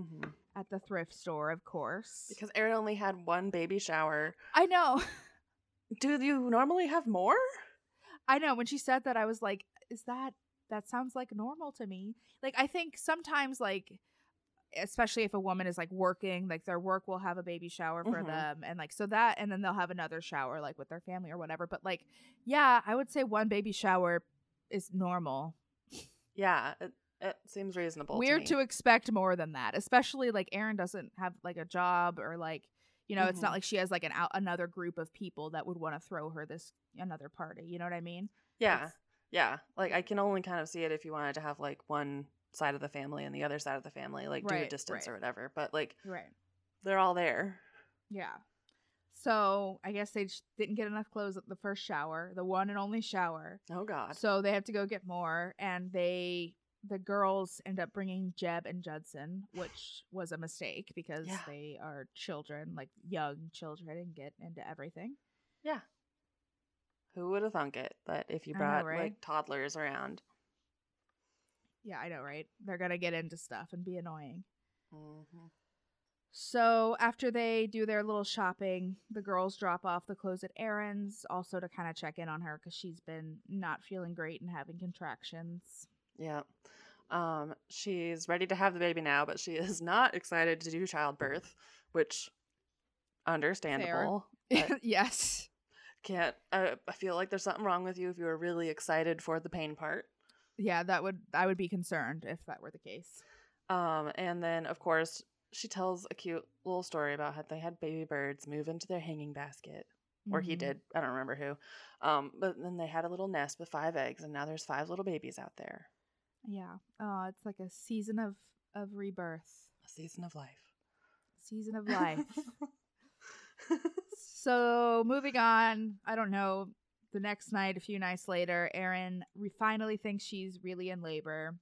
at the thrift store, of course. Because Aaron only had one baby shower. I know. Do you normally have more? I know. When she said that, I was like, is that sounds like normal to me. Like, I think sometimes, like, especially if a woman is, like, working, like, their work will have a baby shower for them, and, like, so that, and then they'll have another shower, like, with their family or whatever. But, like, yeah, I would say one baby shower is normal. Yeah, it seems reasonable. Weird to expect more than that, especially, like, Erin doesn't have, like, a job or, like, you know, it's not like she has, like, another group of people that would want to throw her another party. You know what I mean? Yeah, yeah. Like, I can only kind of see it if you wanted to have, like, one side of the family and the other side of the family, like, right, due to distance or whatever, but, like, they're all there. Yeah. So I guess they didn't get enough clothes at the first shower, the one and only shower. Oh, God. So they have to go get more, and the girls end up bringing Jeb and Judson, which was a mistake because they are children, like, young children, and get into everything. Yeah. Who would have thunk it? But if you brought, like, toddlers around... Yeah, I know, right? They're going to get into stuff and be annoying. Mm-hmm. So after they do their little shopping, the girls drop off the clothes at Erin's, also to kind of check in on her because she's been not feeling great and having contractions. Yeah. She's ready to have the baby now, but she is not excited to do childbirth, which, understandable. Yes. I feel like there's something wrong with you if you were really excited for the pain part. Yeah, I would be concerned if that were the case. And then, of course, she tells a cute little story about how they had baby birds move into their hanging basket. Or he did. I don't remember who. But then they had a little nest with 5 eggs, and now there's 5 little babies out there. Yeah. Oh, it's like a season of rebirth. A season of life. Season of life. So, moving on. I don't know. The next night, a few nights later, Erin finally thinks she's really in labor.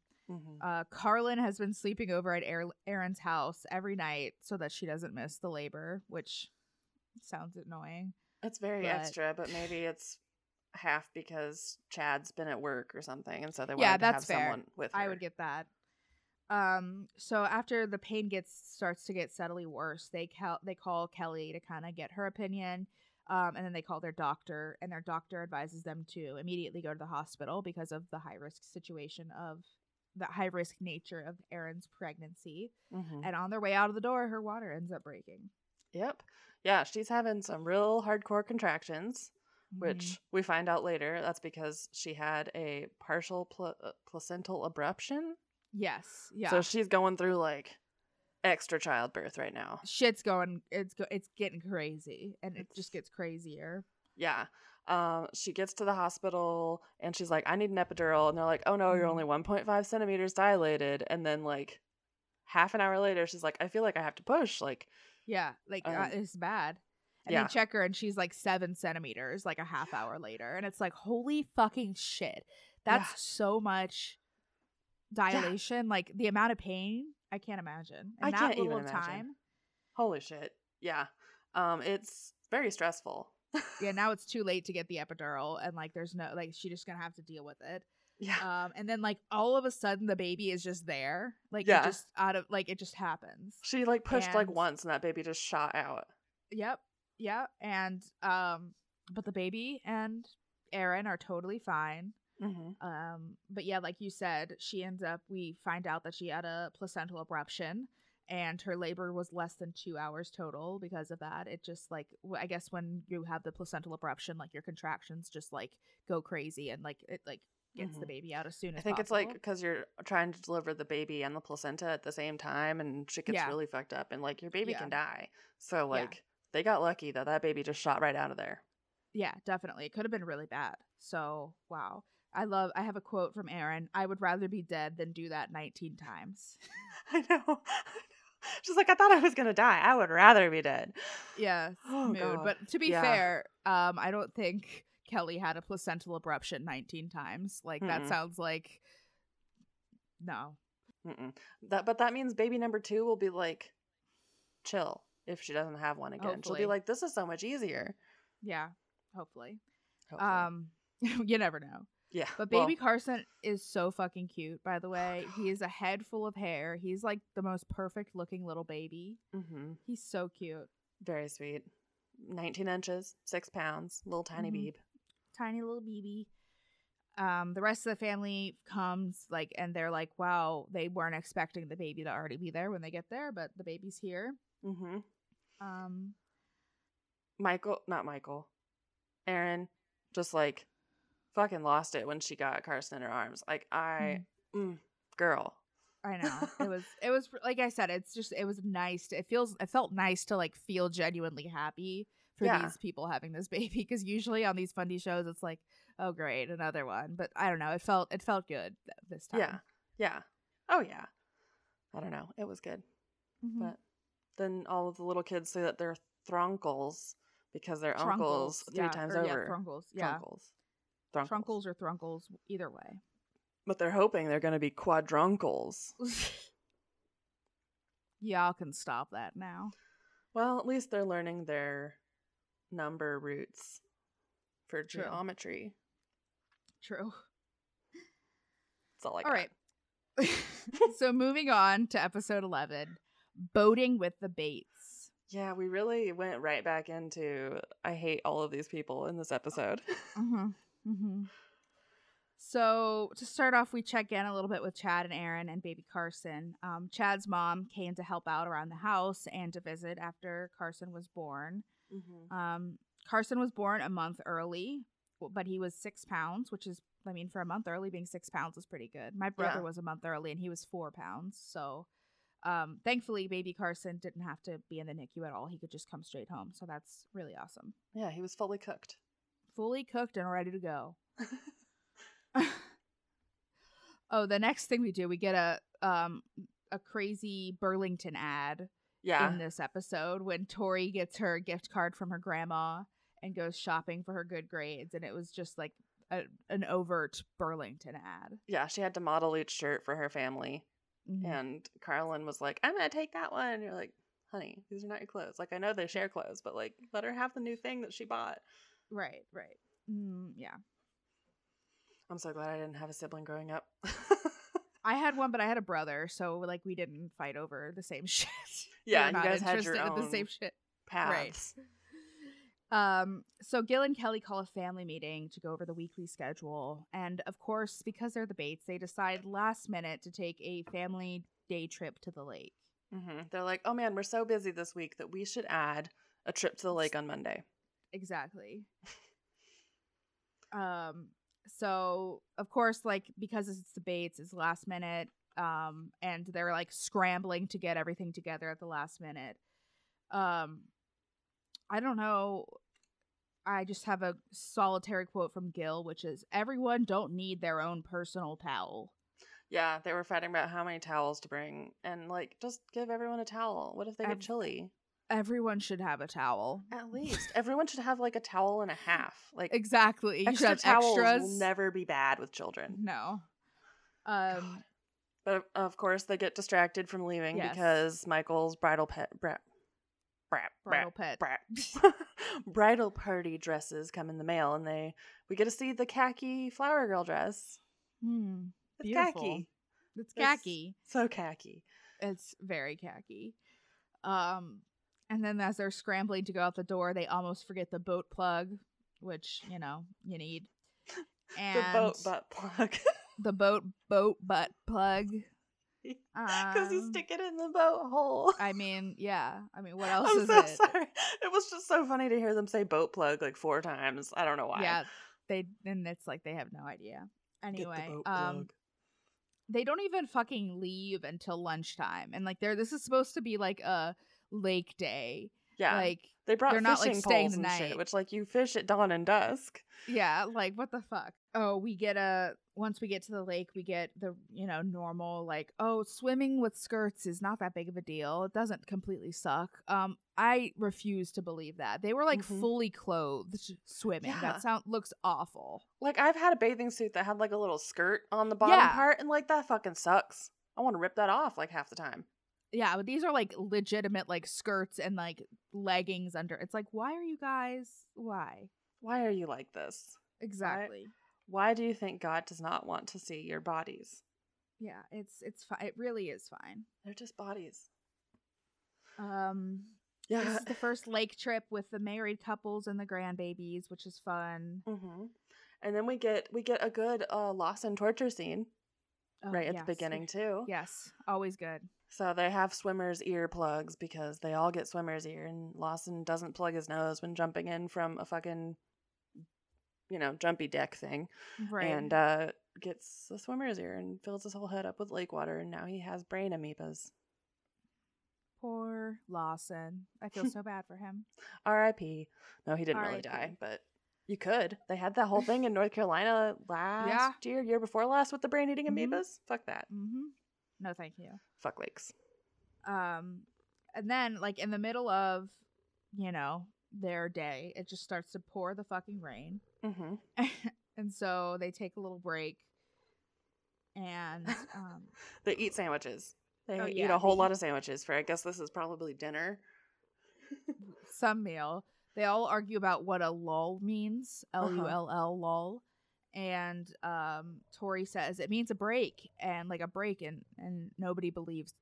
Carlin has been sleeping over at Erin's house every night so that she doesn't miss the labor, which sounds annoying. It's very extra, but maybe it's half because Chad's been at work or something, and so they wanted to have someone with her. I would get that. So after the pain starts to get steadily worse, they call Kelly to kind of get her opinion. And then they call their doctor, and their doctor advises them to immediately go to the hospital because of the high-risk situation of the high-risk nature of Erin's pregnancy. And on their way out of the door, her water ends up breaking. Yep. Yeah, she's having some real hardcore contractions, which we find out later. That's because she had a partial placental abruption. Yes. Yeah. So she's going through like extra childbirth right now. Shit's going. It's getting crazy, and it just gets crazier. Yeah. She gets to the hospital and she's like, I need an epidural. And they're like, oh no, you're only 1.5 centimeters dilated. And then like half an hour later, she's like, I feel like I have to push. Like, yeah, like it's bad. And they check her and she's like 7 centimeters, like a half hour later. And it's like, holy fucking shit. That's so much dilation. Yeah. Like the amount of pain, I can't imagine. In that can't little even imagine. Time. Holy shit. Yeah. It's very stressful. Yeah, now it's too late to get the epidural, and like there's no, like, she's just gonna have to deal with it. Yeah. And then like all of a sudden the baby is just there, like it just out of, like, it just happens. She like pushed like once and that baby just shot out. Yep. Yeah. And but the baby and Aaron are totally fine. Mm-hmm. But yeah, like you said, she ends up, we find out that she had a placental abruption. And her labor was less than 2 hours total because of that. It just, like, I guess when you have the placental abruption, like, your contractions just, like, go crazy and, like, it, like, gets the baby out as soon as possible. I think it's, like, because you're trying to deliver the baby and the placenta at the same time, and shit gets really fucked up. And, like, your baby can die. So, like, they got lucky that that baby just shot right out of there. Yeah, definitely. It could have been really bad. So, wow. I have a quote from Aaron. I would rather be dead than do that 19 times. I know. She's like, I thought I was going to die. I would rather be dead. Yeah. Oh, mood. But to be fair, I don't think Kelly had a placental abruption 19 times. Like, that sounds like, no. But that means baby number 2 will be, like, chill if she doesn't have one again. Hopefully. She'll be like, this is so much easier. Yeah. Hopefully. You never know. Yeah. But baby Carson is so fucking cute, by the way. He is a head full of hair. He's like the most perfect looking little baby. Mm-hmm. He's so cute. Very sweet. 19 inches, 6 pounds, little tiny beeb. Tiny little baby. The rest of the family comes, like, and they're like, wow, they weren't expecting the baby to already be there when they get there, but the baby's here. Mm-hmm. Aaron, just like, fucking lost it when she got Carson in her arms. Like, girl, I know. It was like I said, it's just, it was nice. It felt nice to, like, feel genuinely happy for these people having this baby, because usually on these fundy shows it's like, oh great, another one. But I don't know, it felt good this time. Yeah Oh yeah, I don't know, it was good. But then all of the little kids say that they're thronkles because they're trunkles, uncles three times over. Trunkles or thrunkles, either way. But they're hoping they're going to be quadrunkles. Y'all can stop that now. Well, at least they're learning their number roots for geometry. True. That's all I got. All right. So moving on to episode 11, Boating with the Bates. Yeah, we really went right back into I hate all of these people in this episode. So to start off, we check in a little bit with Chad and Aaron and baby Carson. Chad's mom came to help out around the house and to visit after Carson was born. Carson was born a month early, but he was 6 pounds, which is, I mean, for a month early, being 6 pounds is pretty good. My brother was a month early and he was 4 pounds. So thankfully, baby Carson didn't have to be in the NICU at all. He could just come straight home. So that's really awesome. Yeah, he was fully cooked. Fully cooked and ready to go. Oh, the next thing we do, we get a crazy Burlington ad in this episode when Tori gets her gift card from her grandma and goes shopping for her good grades. And it was just like an overt Burlington ad. Yeah, she had to model each shirt for her family. Mm-hmm. And Carlin was like, I'm going to take that one. And you're like, honey, these are not your clothes. Like, I know they share clothes, but like, let her have the new thing that she bought. Right. Yeah. I'm so glad I didn't have a sibling growing up. I had one, but I had a brother, so like we didn't fight over the same shit. Yeah, you guys had your own the same shit. Paths. Right. So Gil and Kelly call a family meeting to go over the weekly schedule, and of course, because they're the Bates, they decide last minute to take a family day trip to the lake. Mm-hmm. They're like, oh man, we're so busy this week that we should add a trip to the lake on Monday. Exactly. So of course, like, because it's the Bates, it's last minute, and they're like scrambling to get everything together at the last minute. I don't know. I just have a solitary quote from Gil, which is, everyone don't need their own personal towel. Yeah, they were fighting about how many towels to bring. And, like, just give everyone a towel. What if they get chilly? Everyone should have a towel. At least. Everyone should have, like, a towel and a half. Like, exactly. You should have towels. Extras will never be bad with children. No. But, of course, they get distracted from leaving because Michael's bridal pet... bridal party dresses come in the mail, and we get to see the khaki flower girl dress. It's beautiful. Khaki. It's so khaki. It's very khaki. And then as they're scrambling to go out the door, they almost forget the boat plug, which, you know, you need. And the boat butt plug. The boat butt plug. Because you stick it in the boat hole. I mean what else is it? Sorry. It was just so funny to hear them say boat plug like 4 times. I don't know why. Yeah, it's like they have no idea. Anyway, they don't even fucking leave until lunchtime, and like this is supposed to be like a lake day. Yeah, like they brought fishing poles and shit, which like you fish at dawn and dusk. Yeah, like what the fuck. Oh, once we get to the lake, we get the, you know, normal, like, oh, swimming with skirts is not that big of a deal. It doesn't completely suck. I refuse to believe that. They were, like, fully clothed swimming. Yeah. That looks awful. Like, I've had a bathing suit that had, like, a little skirt on the bottom part, and, like, that fucking sucks. I want to rip that off, like, half the time. Yeah, but these are, like, legitimate, like, skirts and, like, leggings under. It's like, why are you guys? Why? Why are you like this? Exactly. Why do you think God does not want to see your bodies? Yeah, it's fine. It really is fine. They're just bodies. Yeah. This is the first lake trip with the married couples and the grandbabies, which is fun. Mm-hmm. And then we get a good loss and torture scene at the beginning too. Yes, always good. So they have swimmer's ear plugs because they all get swimmer's ear, and Lawson doesn't plug his nose when jumping in from a fucking, you know, jumpy deck thing, right? And gets a swimmer's ear and fills his whole head up with lake water, and now he has brain amoebas. Poor Lawson. I feel so bad for him. R.I.P. No, he didn't really die, but you could. They had that whole thing in North Carolina year before last, with the brain-eating amoebas. Fuck that. Mm-hmm. No, thank you. Fuck lakes. And then, like, in the middle of, you know, their day, it just starts to pour the fucking rain. Mm-hmm. And so they take a little break, and they eat sandwiches. They eat a whole lot of sandwiches for, I guess this is probably dinner. Some meal. They all argue about what a lull means. L-U-L-L, lull. And Tori says it means a break, and like a break, and nobody believed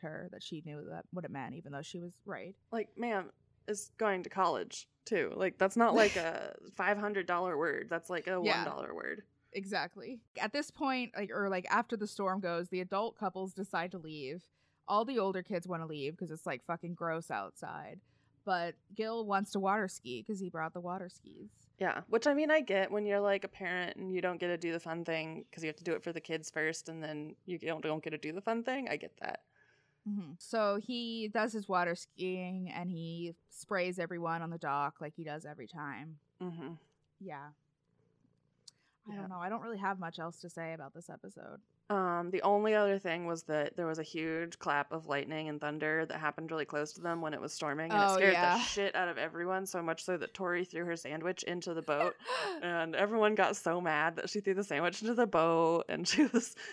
her that she knew that what it meant, even though she was right. Like, ma'am is going to college too. Like, that's not like a $500 word. That's like a $1 word. Exactly. At this point, like after the storm goes, the adult couples decide to leave. All the older kids want to leave because it's like fucking gross outside. But Gil wants to water ski because he brought the water skis. Yeah, which I mean, I get when you're like a parent and you don't get to do the fun thing because you have to do it for the kids first, and then you don't get to do the fun thing. I get that. Mm-hmm. So he does his water skiing, and he sprays everyone on the dock like he does every time. Mm-hmm. Yeah. I don't know. I don't really have much else to say about this episode. The only other thing was that there was a huge clap of lightning and thunder that happened really close to them when it was storming, and it scared the shit out of everyone, so much so that Tori threw her sandwich into the boat, and everyone got so mad that she threw the sandwich into the boat, and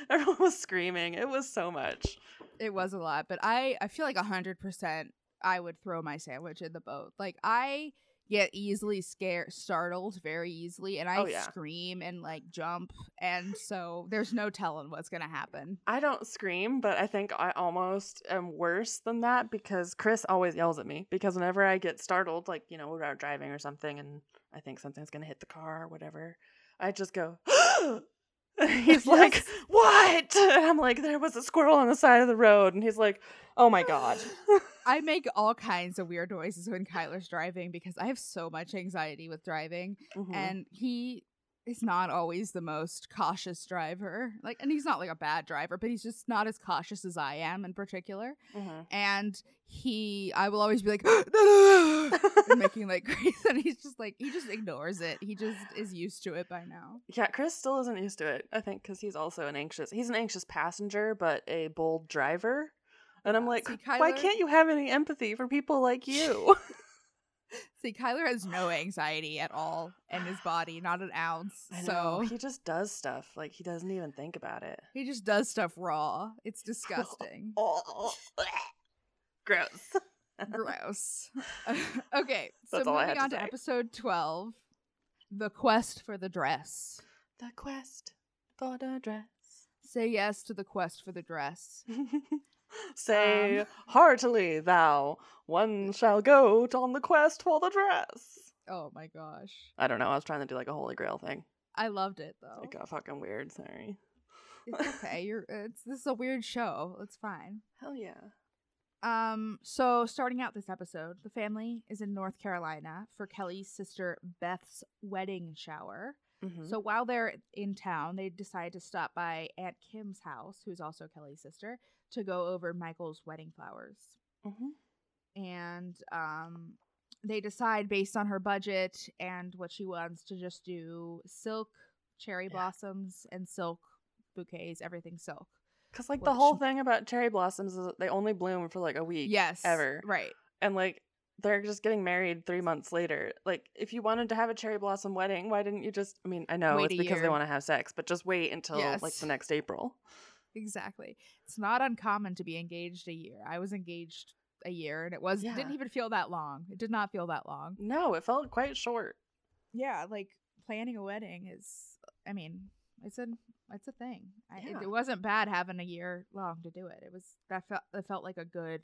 everyone was screaming. It was so much. It was a lot, but I feel like 100% I would throw my sandwich in the boat. Like, I get easily startled very easily, and I scream and like jump, and so there's no telling what's gonna happen. I don't scream, but I think I almost am worse than that because Chris always yells at me because whenever I get startled, like, you know, we're out driving or something and I think something's gonna hit the car or whatever, I just go He's like, what? And I'm like, there was a squirrel on the side of the road. And he's like, oh my God. I make all kinds of weird noises when Kyler's driving because I have so much anxiety with driving. Mm-hmm. And he is not always the most cautious driver. Like, and he's not like a bad driver, but he's just not as cautious as I am in particular. Mm-hmm. And I will always be like, making like crazy, and he's just like, he just ignores it. He just is used to it by now. Yeah, Chris still isn't used to it, I think, because he's also an anxious passenger, but a bold driver. And I'm like, see, Kyler, why can't you have any empathy for people like you? See, Kyler has no anxiety at all in his body, not an ounce. I know. So he just does stuff. Like, he doesn't even think about it. He just does stuff raw. It's disgusting. Gross. Okay, so moving on to episode 12, The Quest for the Dress. The Quest for the Dress. Say yes to the quest for the dress. Say heartily, thou. One shall go on the quest for the dress. Oh my gosh. I don't know. I was trying to do like a Holy Grail thing. I loved it though. It got fucking weird. Sorry. It's okay. This is a weird show. It's fine. Hell yeah. So starting out this episode, the family is in North Carolina for Kelly's sister Beth's wedding shower. Mm-hmm. So while they're in town, they decide to stop by Aunt Kim's house, who's also Kelly's sister, to go over Michael's wedding flowers. Mm-hmm. And they decide, based on her budget and what she wants, to just do silk cherry blossoms and silk bouquets, everything silk. Because, like, the whole thing about cherry blossoms is they only bloom for, like, a week. Yes. Ever. Right. And, like, they're just getting married 3 months later. Like, if you wanted to have a cherry blossom wedding, why didn't you just... I mean, I know it's because they want to have sex, but just wait until, like, the next April. Exactly. It's not uncommon to be engaged a year. I was engaged a year, and it didn't even feel that long. It did not feel that long. No, it felt quite short. Yeah, like, planning a wedding is... I mean, it's a thing. Yeah. It wasn't bad having a year long to do it. It felt like a good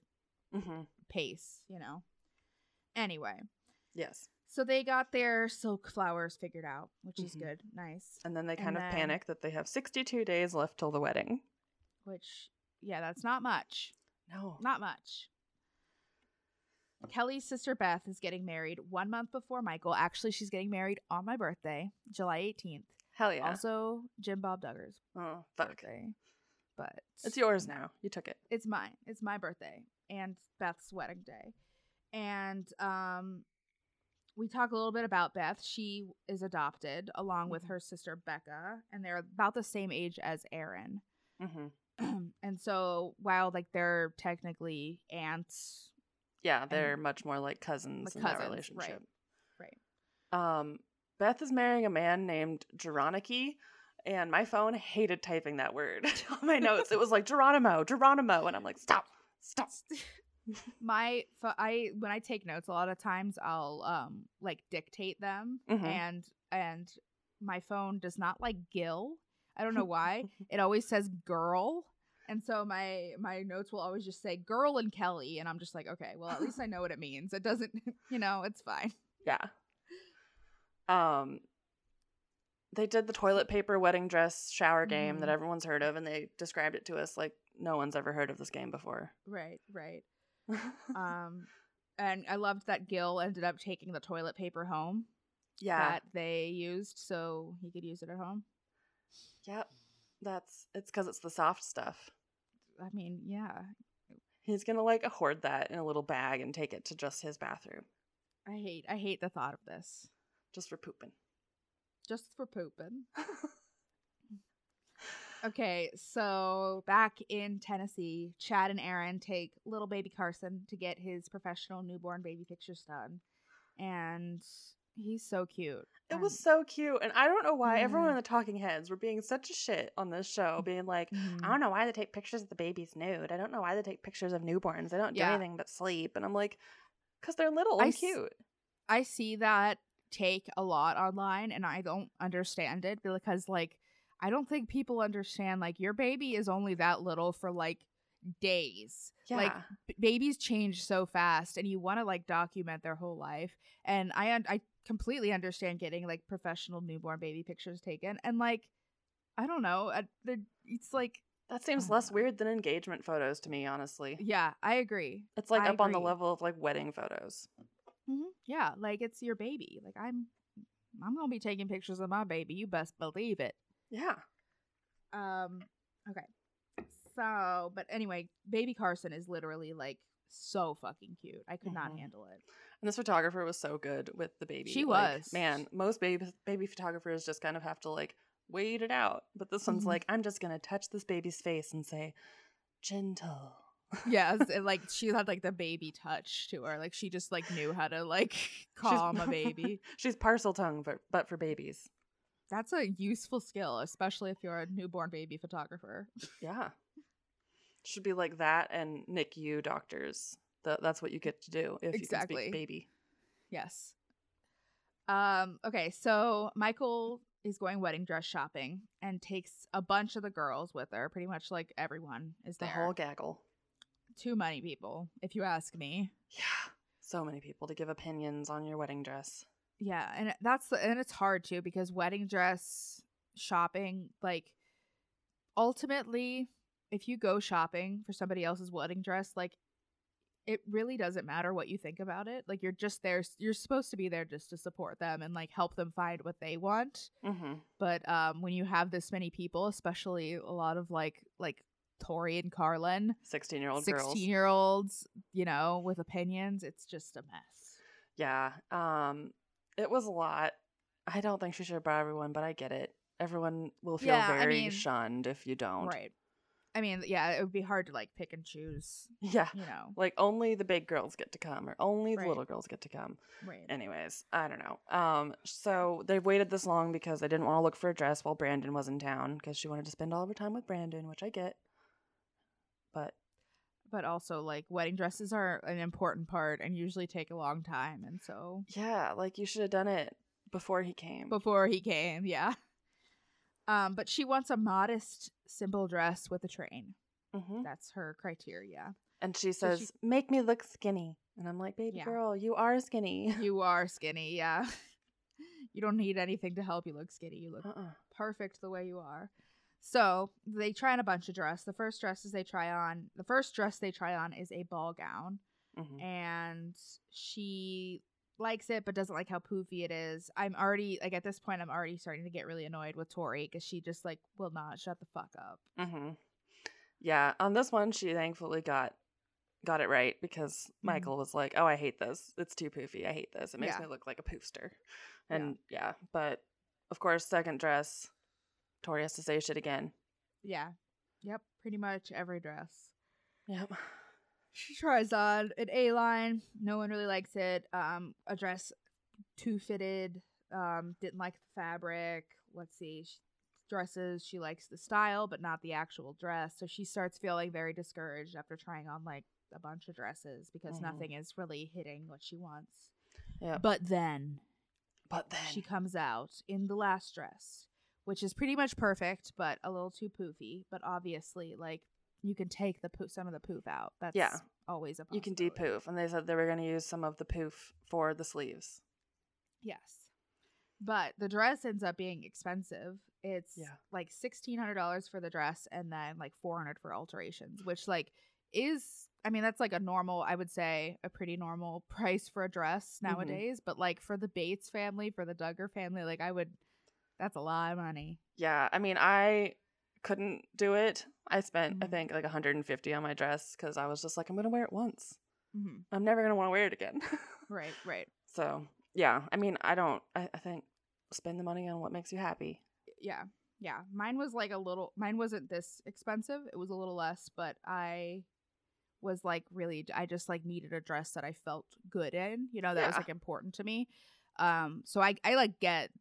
pace, you know. Anyway, yes. So they got their silk flowers figured out, which is good, nice. And then they kind of panic that they have 62 days left till the wedding. Which, yeah, that's not much. No, not much. Kelly's sister Beth is getting married 1 month before Michael. Actually, she's getting married on my birthday, July 18th. Hell yeah. Also, Jim Bob Duggar's birthday. But it's yours now. You took it. It's mine. It's my birthday and Beth's wedding day. And we talk a little bit about Beth. She is adopted along with her sister Becca, and they're about the same age as Aaron. Mm-hmm. And so while, like, they're technically aunts. Yeah, they're much more like cousins in that relationship. Right. Beth is marrying a man named Geroniki, and my phone hated typing that word on my notes. It was like Geronimo, and I'm like, stop. When I take notes, a lot of times I'll like dictate them, and my phone does not like Gil. I don't know why. It always says girl, and so my notes will always just say girl and Kelly, and I'm just like, okay, well, at least I know what it means. It doesn't, you know, it's fine. Yeah. They did the toilet paper wedding dress shower game that everyone's heard of, and they described it to us like no one's ever heard of this game before. Right. And I loved that Gil ended up taking the toilet paper home that they used so he could use it at home. Yep. It's because it's the soft stuff. I mean, yeah. He's going to like hoard that in a little bag and take it to just his bathroom. I hate the thought of this. Just for pooping. Okay, so back in Tennessee, Chad and Aaron take little baby Carson to get his professional newborn baby pictures done. And he's so cute. It was so cute. And I don't know why everyone in the talking heads were being such a shit on this show, being like, I don't know why they take pictures of the babies nude. I don't know why they take pictures of newborns. They don't do anything but sleep. And I'm like, because they're little and cute. I see that take a lot online, and I don't understand it because, like, I don't think people understand, like, your baby is only that little for, like, days. Yeah. Like, babies change so fast, and you want to, like, document their whole life. And I completely understand getting, like, professional newborn baby pictures taken. And, like, I don't know. It's like... That seems less weird than engagement photos to me, honestly. Yeah, I agree. It's like up on the level of like wedding photos. Mm-hmm. Yeah, like it's your baby. Like I'm gonna be taking pictures of my baby. You best believe it. Yeah. Okay. So, but anyway, baby Carson is literally like so fucking cute. I could not handle it. And this photographer was so good with the baby. She was. Like, man, most baby photographers just kind of have to like wait it out, but this one's like, I'm just gonna touch this baby's face and say gentle. Yeah, and like she had like the baby touch to her, like she just like knew how to like calm a baby. She's parcel tongue but for babies. That's a useful skill, especially if you're a newborn baby photographer. Yeah, should be like that and NICU doctors. That's what you get to do if exactly. You can speak baby. Yes. Okay, so Michael is going wedding dress shopping and takes a bunch of the girls with her. Pretty much like everyone is there. The whole gaggle. Too many people, if you ask me. Yeah. So many people to give opinions on your wedding dress. Yeah. And it's hard too, because wedding dress shopping, like ultimately, if you go shopping for somebody else's wedding dress, like it really doesn't matter what you think about it. Like you're just there. You're supposed to be there just to support them and like help them find what they want. Mm-hmm. But when you have this many people, especially a lot of like Tori and Carlin, 16-year-olds, you know, with opinions, it's just a mess. Yeah. It was a lot. I don't think she should have brought everyone, but I get it. Everyone will feel shunned if you don't. Right. I mean, yeah, it would be hard to, like, pick and choose. Yeah. You know. Like, only the big girls get to come or only the little girls get to come. Right. Anyways, I don't know. So they waited this long because they didn't want to look for a dress while Brandon was in town because she wanted to spend all of her time with Brandon, which I get. But also, like, wedding dresses are an important part and usually take a long time. And so. Yeah, like, you should have done it before he came. Yeah. But she wants a modest, simple dress with a train. Mm-hmm. That's her criteria. And she says, make me look skinny. And I'm like, baby girl, you are skinny. You are skinny, yeah. You don't need anything to help you look skinny. You look perfect the way you are. So they try on a bunch of dresses. The first dress they try on is a ball gown. Mm-hmm. And she likes it but doesn't like how poofy it is. At this point I'm already starting to get really annoyed with Tori because she just like will not shut the fuck up. Mm-hmm. Yeah, on this one she thankfully got it right because Michael was like, oh, I hate this, it's too poofy, I hate this, it makes me look like a poofster. And but of course second dress Tori has to say shit again. Yeah. Yep, pretty much every dress. Yep. She tries on an A-line. No one really likes it. A dress two-fitted. Didn't like the fabric. Let's see. She likes the style, but not the actual dress. So she starts feeling very discouraged after trying on, like, a bunch of dresses because nothing is really hitting what she wants. Yeah. But then. She comes out in the last dress, which is pretty much perfect, but a little too poofy. But obviously, like, you can take some of the poof out. That's always a possibility. You can depoof. And they said they were going to use some of the poof for the sleeves. Yes. But the dress ends up being expensive. It's like $1,600 for the dress and then like $400 for alterations, which like that's like a normal, I would say a pretty normal price for a dress nowadays. Mm-hmm. But like for the Bates family, for the Duggar family, like that's a lot of money. Yeah. I mean, I couldn't do it. I spent I think like $150 on my dress because I was just like, I'm gonna wear it once. Mm-hmm. I'm never gonna want to wear it again. right So yeah, I mean, I think spend the money on what makes you happy. Yeah Mine wasn't this expensive, it was a little less, but I was like really, I just like needed a dress that I felt good in, you know, that was like important to me. So I like get,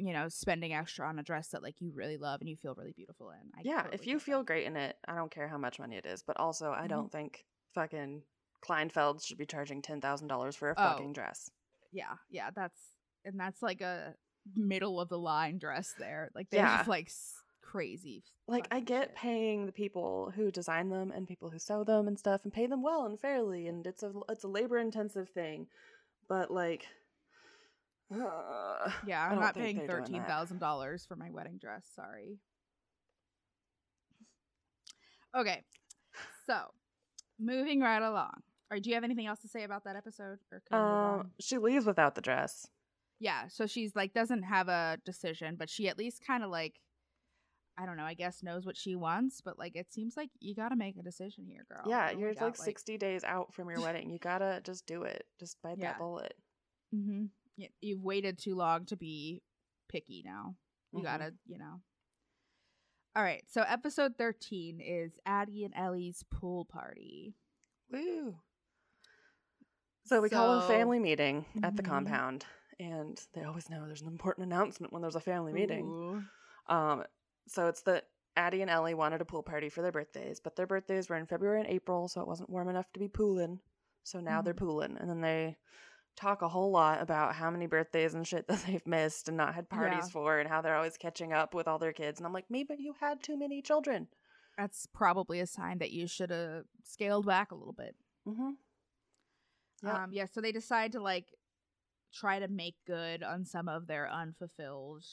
you know, spending extra on a dress that like you really love and you feel really beautiful in. If you feel great in it, I don't care how much money it is. But also, I don't think fucking Kleinfeld should be charging $10,000 for a fucking dress. Yeah, that's like a middle of the line dress there. Like they have like crazy. Like I get paying the people who design them and people who sew them and stuff and pay them well and fairly, and it's a labor intensive thing, but like. Yeah, I'm not paying $13,000 for my wedding dress. Sorry. Okay. So, moving right along. Or do you have anything else to say about that episode? Or she leaves without the dress. Yeah, so she's like doesn't have a decision, but she at least kind of like, I don't know, I guess knows what she wants, but like it seems like you got to make a decision here, girl. Yeah, you're like 60 days out from your wedding. You got to just do it. Just bite that bullet. Mm-hmm. Yeah, you've waited too long to be picky now. You got to, you know. All right, so episode 13 is Addie and Ellie's pool party. Woo. So we call a family meeting at the compound. And they always know there's an important announcement when there's a family meeting. So it's that Addie and Ellie wanted a pool party for their birthdays, but their birthdays were in February and April, so it wasn't warm enough to be pooling. So now they're pooling. And then they talk a whole lot about how many birthdays and shit that they've missed and not had parties for and how they're always catching up with all their kids. And I'm like, maybe you had too many children. That's probably a sign that you should have scaled back a little bit. Mm-hmm. Yeah. Yeah, so they decide to like try to make good on some of their unfulfilled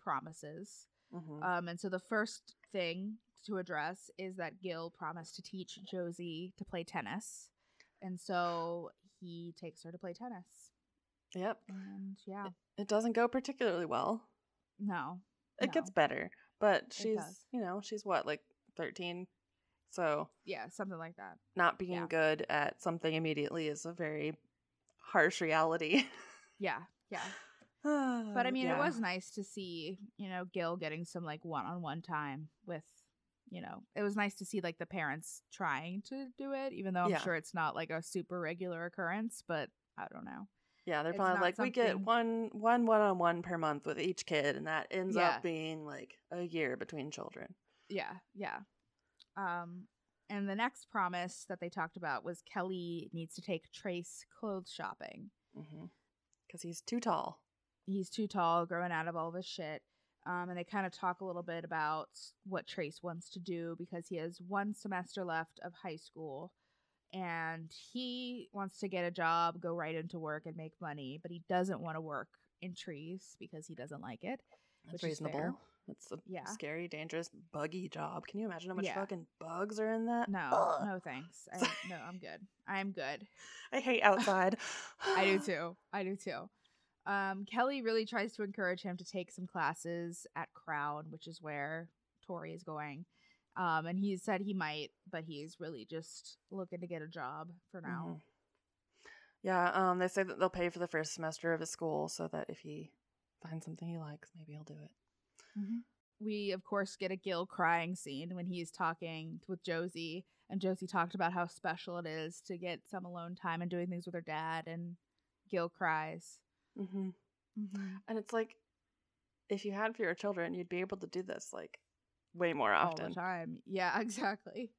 promises. Mm-hmm. And so the first thing to address is that Gil promised to teach Josie to play tennis. And so he takes her to play tennis. Yep. And yeah. It doesn't go particularly well. No. It gets better. But she's, you know, she's what, like 13? So. Yeah, something like that. Not being good at something immediately is a very harsh reality. Yeah, yeah. But I mean, it was nice to see, you know, Gil getting some like one-on-one time with, you know, it was nice to see like the parents trying to do it, even though I'm sure it's not like a super regular occurrence, but I don't know. Yeah, they're probably like, we get one one-on-one per month with each kid, and that ends up being like a year between children. Yeah, yeah. And the next promise that they talked about was Kelly needs to take Trace clothes shopping. Mm-hmm. Because he's too tall. He's too tall, growing out of all this shit. And they kind of talk a little bit about what Trace wants to do because he has one semester left of high school. And he wants to get a job, go right into work, and make money. But he doesn't want to work in trees because he doesn't like it. That's reasonable. It's a scary, dangerous, buggy job. Can you imagine how much fucking bugs are in that? No, no thanks. No, I'm good. I'm good. I hate outside. I do too. I do too. Kelly really tries to encourage him to take some classes at Crown, which is where Tori is going. And he said he might, but he's really just looking to get a job for now. Mm-hmm. Yeah, they say that they'll pay for the first semester of his school so that if he finds something he likes, maybe he'll do it. Mm-hmm. We, of course, get a Gil crying scene when he's talking with Josie. And Josie talked about how special it is to get some alone time and doing things with her dad. And Gil cries. Mm-hmm. Mm-hmm. And it's like, if you had fewer children, you'd be able to do this like way more often. All the time. Yeah, exactly.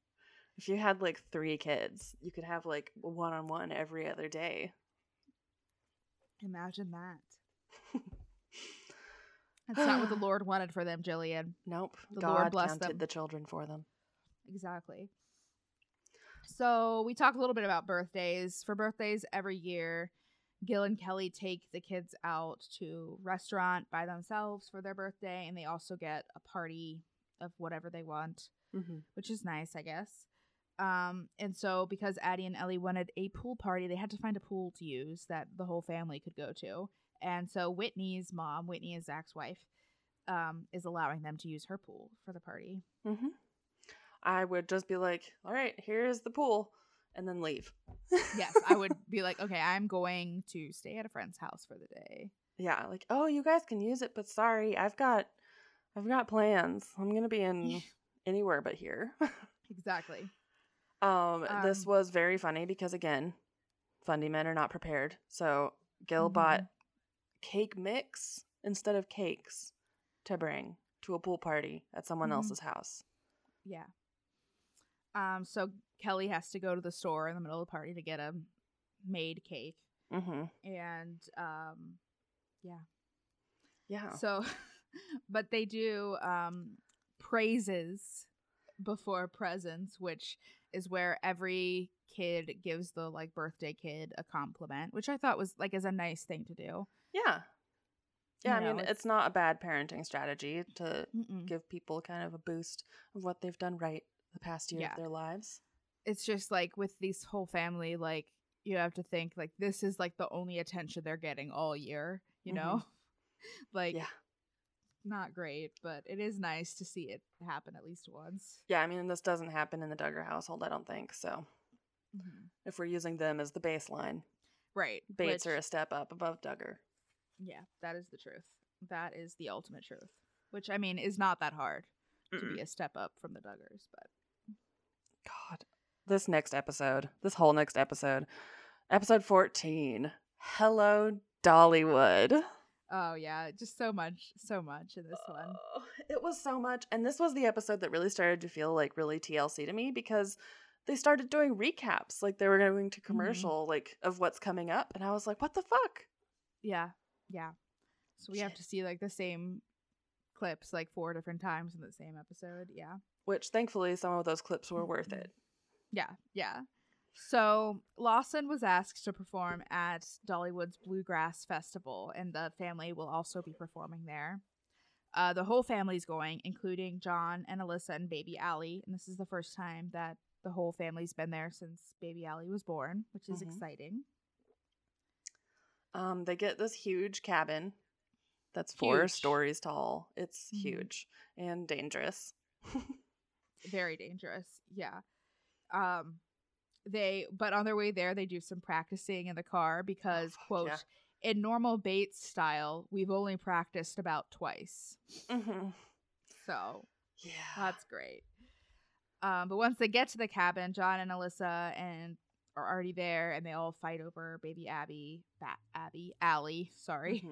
If you had like 3 kids, you could have like one-on-one every other day. Imagine that. That's not what the Lord wanted for them, Jillian. Nope. The Lord blessed them. The children for them. Exactly. So we talk a little bit about birthdays. For birthdays every year, Gil and Kelly take the kids out to a restaurant by themselves for their birthday, and they also get a party of whatever they want, which is nice, I guess. And so because Addie and Ellie wanted a pool party, they had to find a pool to use that the whole family could go to. And so Whitney's mom, Whitney is Zach's wife, is allowing them to use her pool for the party. Mm-hmm. I would just be like, all right, here's the pool, and then leave. Yes, I would be like, okay, I'm going to stay at a friend's house for the day. Yeah, like, oh, you guys can use it, but sorry, I've got plans. I'm going to be in anywhere but here. Exactly. This was very funny because, again, fundy men are not prepared. So Gil bought cake mix instead of cakes to bring to a pool party at someone else's house. Yeah. So Kelly has to go to the store in the middle of the party to get a made cake. Mm-hmm. And yeah. Yeah. So, but they do praises before presents, which is where every kid gives the like birthday kid a compliment, which I thought was like is a nice thing to do. Yeah. Yeah, you know, I mean, it's not a bad parenting strategy to give people kind of a boost of what they've done right the past year of their lives. It's just like with this whole family, like you have to think like this is like the only attention they're getting all year, you know? Like, not great, but it is nice to see it happen at least once. Yeah, I mean, this doesn't happen in the Duggar household, I don't think, so. If we're using them as the baseline. Right. Bates are a step up above Duggar. Yeah, that is the truth. That is the ultimate truth, which, I mean, is not that hard to be a step up from the Duggars, but. God. This whole next episode, episode 14, Hello, Dollywood. Oh, yeah. Just so much in this one. It was so much. And this was the episode that really started to feel like really TLC to me because they started doing recaps. Like they were going to commercial, like of what's coming up. And I was like, what the fuck? Yeah. Yeah. So we have to see like the same clips like 4 different times in the same episode. Yeah. Which thankfully some of those clips were worth it. Yeah. Yeah. So Lawson was asked to perform at Dollywood's Bluegrass Festival, and the family will also be performing there. The whole family's going, including John and Alyssa and baby Allie. And this is the first time that the whole family's been there since baby Allie was born, which is exciting. They get this huge cabin that's 4 stories tall. It's huge and dangerous. Very dangerous. Yeah. But on their way there, they do some practicing in the car because, quote, in normal Bates style, we've only practiced about twice. So, yeah, that's great. But once they get to the cabin, John and Alyssa are already there, and they all fight over baby Allie. Sorry.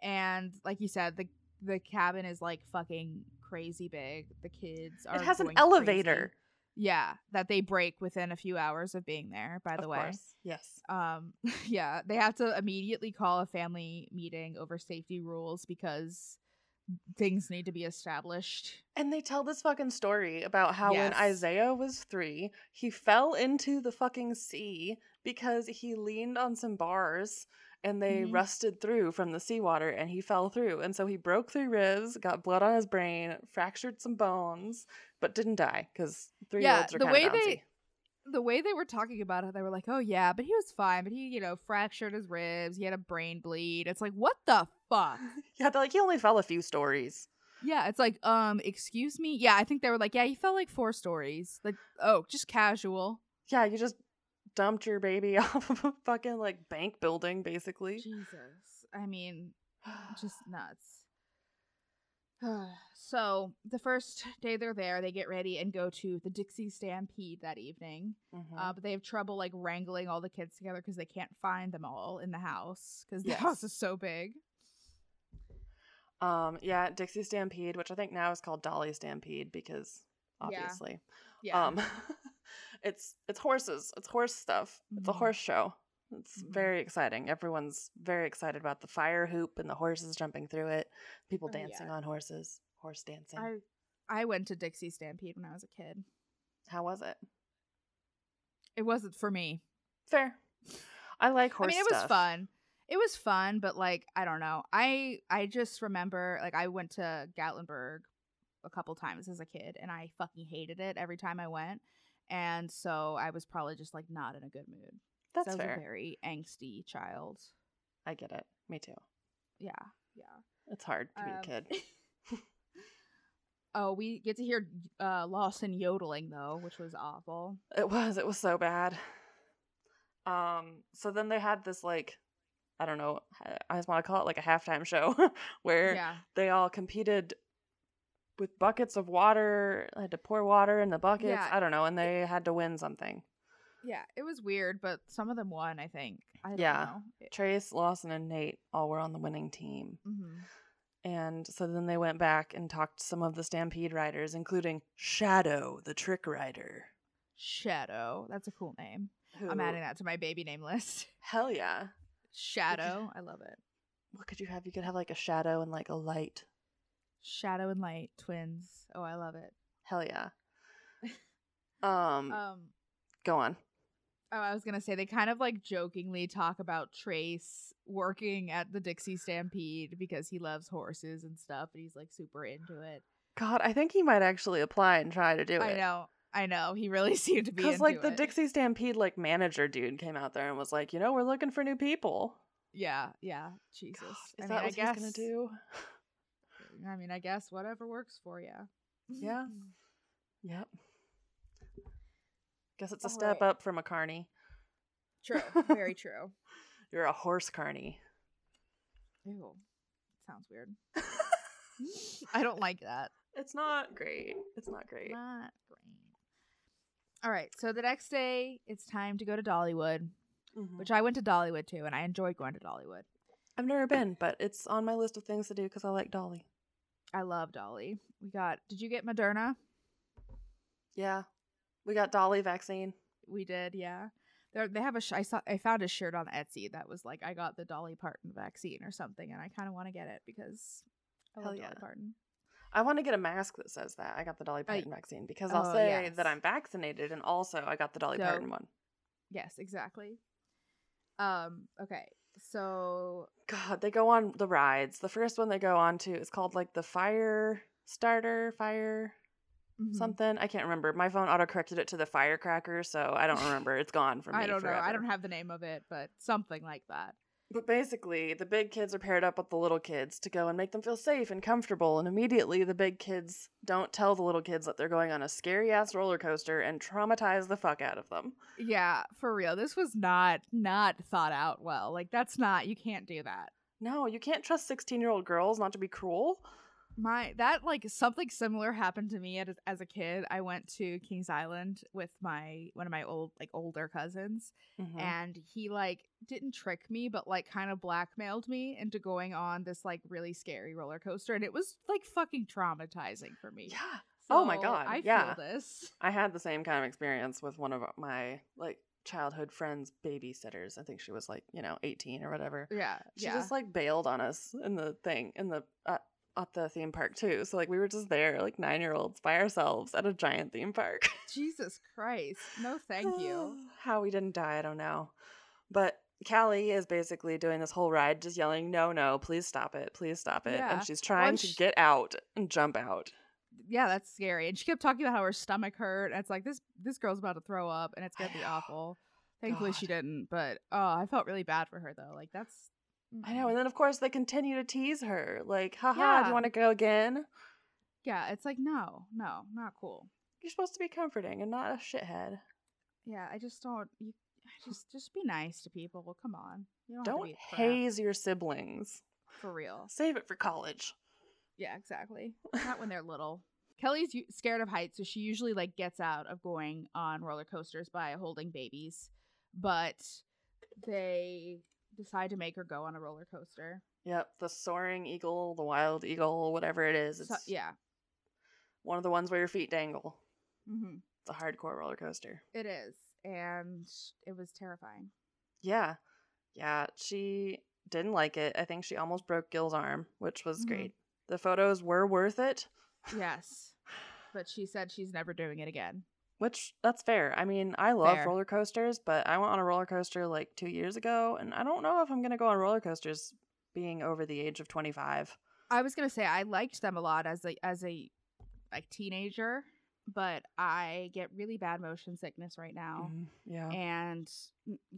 And like you said, the cabin is like fucking crazy big. The kids are. It has an elevator. Crazy. Yeah, that they break within a few hours of being there, by the way. Of course, yes. Yeah, they have to immediately call a family meeting over safety rules because things need to be established. And they tell this fucking story about how when Isaiah was 3, he fell into the fucking sea because he leaned on some bars and they rusted through from the seawater and he fell through. And so he broke 3 ribs, got blood on his brain, fractured some bones, but didn't die because 3-year-olds are kind of bouncy. The way they were talking about it, they were like, oh, yeah, but he was fine. But he, fractured his ribs. He had a brain bleed. It's like, what the fuck? Yeah, they're like, he only fell a few stories. Yeah, it's like, excuse me? Yeah, I think they were like, yeah, he fell like 4 stories. Like, oh, just casual. Yeah, you just dumped your baby off of a fucking like bank building basically. Jesus. I mean, just nuts. So the first day they're there, they get ready and go to the Dixie Stampede that evening. But they have trouble like wrangling all the kids together because they can't find them all in the house because the house is so big. Dixie Stampede, which I think now is called Dolly Stampede because obviously. Yeah. It's horses. It's horse stuff. It's a horse show. It's very exciting. Everyone's very excited about the fire hoop and the horses jumping through it. People dancing on horses. Horse dancing. I went to Dixie Stampede when I was a kid. How was it? It wasn't for me. Fair. I like horse stuff. I mean, it was fun. It was fun, but like, I don't know. I just remember, like, I went to Gatlinburg a couple times as a kid, and I fucking hated it every time I went. And so I was probably just like not in a good mood. That's fair. I was a very angsty child. I get it. Me too. Yeah. Yeah. It's hard to be a kid. Oh, we get to hear Lawson yodeling though, which was awful. It was so bad. So then they had this like, I don't know, I just want to call it like a halftime show where they all competed with buckets of water, I had to pour water in the buckets. Yeah. I don't know, and they had to win something. Yeah, it was weird, but some of them won, I think. I don't know. Trace, Lawson, and Nate all were on the winning team. And so then they went back and talked to some of the Stampede riders, including Shadow, the trick rider. Shadow. That's a cool name. I'm adding that to my baby name list. Hell yeah. Shadow. I love it. What could you have? You could have like a shadow and like a light. Shadow and Light twins. Oh, I love it. Hell yeah. Go on. Oh, I was gonna say they kind of like jokingly talk about Trace working at the Dixie Stampede because he loves horses and stuff, and he's like super into it. God, I think he might actually apply and try to do it. I know. I know. He really seemed to be into it. Because, like, the Dixie Stampede, like, manager dude came out there and was like, you know, we're looking for new people. Yeah, yeah. Jesus. God, is that what he's going to do? I mean, I guess whatever works for you. Yeah. Yep. Guess it's a step up from a carny. True. Very true. You're a horse carny. Ew. Sounds weird. I don't like that. It's not great. It's not great. Not great. All right. So the next day, it's time to go to Dollywood, which I went to Dollywood too, and I enjoyed going to Dollywood. I've never been, but it's on my list of things to do because I like Dolly. I love Dolly. We got, did you get Moderna? Yeah. We got Dolly vaccine. We did, yeah. They have a. I found a shirt on Etsy that was like, I got the Dolly Parton vaccine or something, and I kind of want to get it because I love Dolly Parton. I want to get a mask that says that I got the Dolly Parton vaccine because I'll say that I'm vaccinated, and also I got the Dolly Parton one. Yes, exactly. Okay. So God, they go on the rides. The first one they go on to is called like the Fire Starter. Something. I can't remember. My phone autocorrected it to the firecracker, so I don't remember. It's gone from me. I don't know. I don't have the name of it, but something like that. But basically, the big kids are paired up with the little kids to go and make them feel safe and comfortable, and immediately the big kids don't tell the little kids that they're going on a scary-ass roller coaster and traumatize the fuck out of them. Yeah, for real. This was not thought out well. Like, that's not... You can't do that. No, you can't trust 16-year-old girls not to be cruel. Something similar happened to me as a kid. I went to Kings Island with one of my older cousins, and he didn't trick me, but kind of blackmailed me into going on this really scary roller coaster, and it was fucking traumatizing for me. Yeah. So, oh my God. I feel this. I had the same kind of experience with one of my childhood friends' babysitters. I think she was 18 or whatever. Yeah. She just bailed on us in the thing at the theme park too, so we were just there 9-year-olds by ourselves at a giant theme park. Jesus Christ, no thank you. How we didn't die, I don't know, but Callie is basically doing this whole ride just yelling, no, please stop it yeah. And she's trying to get out and jump out. Yeah, that's scary. And she kept talking about how her stomach hurt, and it's this girl's about to throw up and it's gonna be awful. Thankfully she didn't, but I felt really bad for her though. That's, I know. And then, of course, they continue to tease her. Haha, do you want to go again? Yeah, it's no, not cool. You're supposed to be comforting and not a shithead. Yeah, I just don't... Just be nice to people. Well, come on. You don't have to haze your siblings. For real. Save it for college. Yeah, exactly. Not when they're little. Kelly's scared of heights, so she usually, gets out of going on roller coasters by holding babies. But they... decide to make her go on a roller coaster. Yep, the soaring eagle, the wild eagle, whatever it is. It's one of the ones where your feet dangle. Mm-hmm. It's a hardcore roller coaster. It is, and it was terrifying. Yeah, she didn't like it. I think she almost broke Gil's arm, which was great. The photos were worth it. Yes, but she said she's never doing it again. Which, that's fair. I mean, I love roller coasters, but I went on a roller coaster 2 years ago, and I don't know if I'm going to go on roller coasters being over the age of 25. I was going to say, I liked them a lot as a teenager, but I get really bad motion sickness right now. Mm-hmm. Yeah. And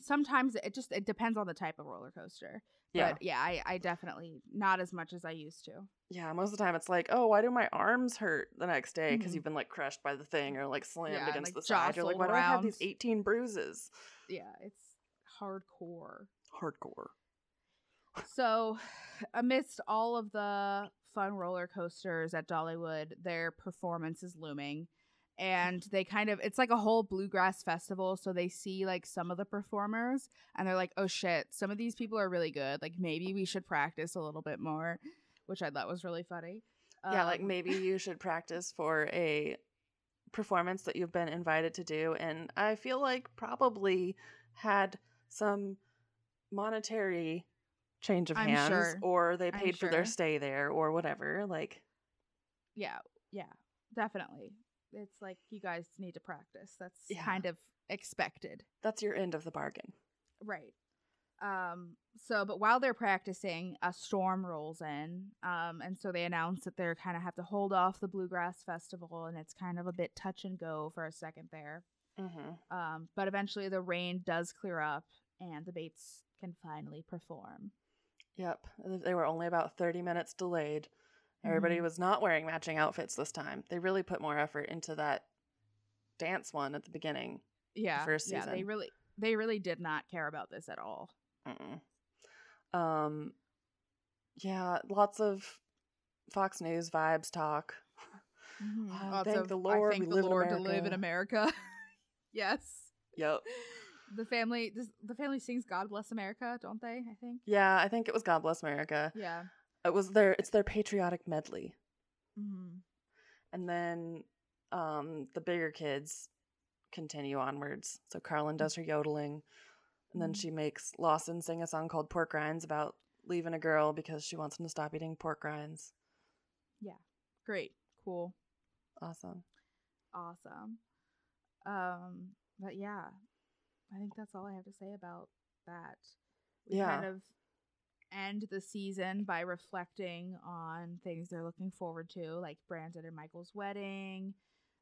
sometimes it depends on the type of roller coaster. Yeah. But yeah, I definitely not as much as I used to. Yeah, most of the time it's why do my arms hurt the next day? Because you've been crushed by the thing or slammed against the side. You're why do I have these 18 bruises? Yeah, it's hardcore. So amidst all of the fun roller coasters at Dollywood, their performance is looming. And they it's a whole bluegrass festival. So they see some of the performers and they're oh shit, some of these people are really good. Maybe we should practice a little bit more, which I thought was really funny. Yeah, maybe you should practice for a performance that you've been invited to do. And I feel probably had some monetary change of hands or they paid for their stay there or whatever. Yeah, definitely. It's you guys need to practice. That's kind of expected. That's your end of the bargain. Right. But while they're practicing, a storm rolls in. And so they announce that they're kind of have to hold off the Bluegrass Festival, and it's kind of a bit touch and go for a second there. Mm-hmm. But eventually the rain does clear up and the Bates can finally perform. Yep. They were only about 30 minutes delayed. Everybody mm-hmm. was not wearing matching outfits this time. They really put more effort into that dance one at the beginning. Yeah. The first season. Yeah, they really did not care about this at all. Mm-mm. Yeah, lots of Fox News vibes talk. Mm-hmm. Thank the Lord, I thank the Lord to live in America. Yes. Yep. The family sings "God Bless America," don't they? I think. Yeah, I think it was "God Bless America." Yeah. It was their patriotic medley. Mm-hmm. And then the bigger kids continue onwards. So Carlin does her yodeling. And then she makes Lawson sing a song called Pork Rinds about leaving a girl because she wants him to stop eating pork rinds. Yeah. Great. Cool. Awesome. But yeah, I think that's all I have to say about that. We kind of end the season by reflecting on things they're looking forward to, like Brandon and Michael's wedding.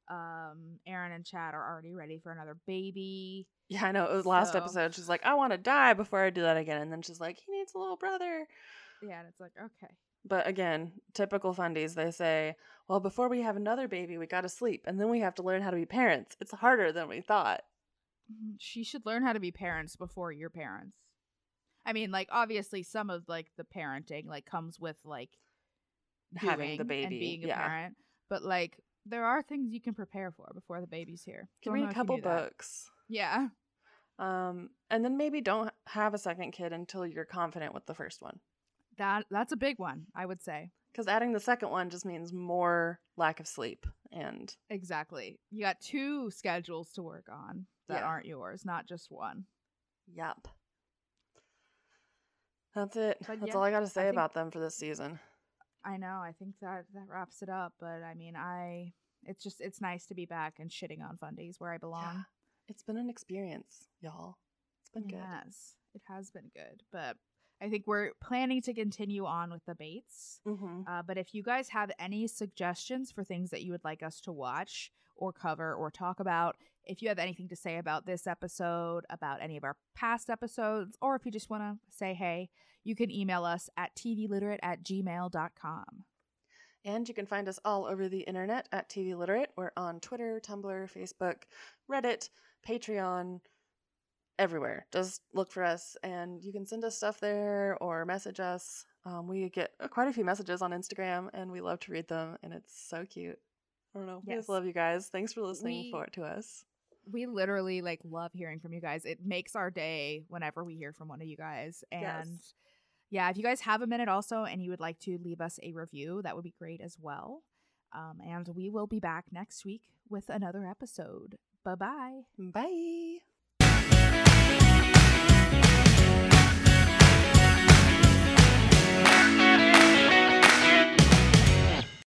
Aaron and Chad are already ready for another baby. Yeah, I know. It was last episode. She's like, I want to die before I do that again. And then she's like, he needs a little brother. Yeah, and it's like, okay. But again, typical fundies, they say, well, before we have another baby, we got to sleep. And then we have to learn how to be parents. It's harder than we thought. She should learn how to be parents before your parents. I mean, like, obviously some of, like, the parenting, like, comes with, like, having the baby and being a parent. But, like, there are things you can prepare for before the baby's here. You can read a couple books. Yeah. And then maybe don't have a second kid until you're confident with the first one. That's a big one, I would say. Because adding the second one just means more lack of sleep. And exactly. You got two schedules to work on that aren't yours, not just one. Yep. That's it. But that's all I got to say about them for this season. I know. I think that wraps it up. But I mean, it's nice to be back and shitting on fundies where I belong. Yeah. It's been an experience, y'all. It's been good. Yes, it has been good. But I think we're planning to continue on with the Bates. Mm-hmm. But if you guys have any suggestions for things that you would like us to watch or cover or talk about, if you have anything to say about this episode, about any of our past episodes, or if you just want to say hey, you can email us at tvliterate@gmail.com. And you can find us all over the internet at TV Literate. We're on Twitter, Tumblr, Facebook, Reddit, Patreon, everywhere. Just look for us, and you can send us stuff there or message us. We get quite a few messages on Instagram, and we love to read them, and it's so cute. I don't know. Yes. We just love you guys. Thanks for listening to us. We literally love hearing from you guys. It makes our day whenever we hear from one of you guys. And yeah, if you guys have a minute also and you would like to leave us a review, that would be great as well. And we will be back next week with another episode. Bye-bye. Bye.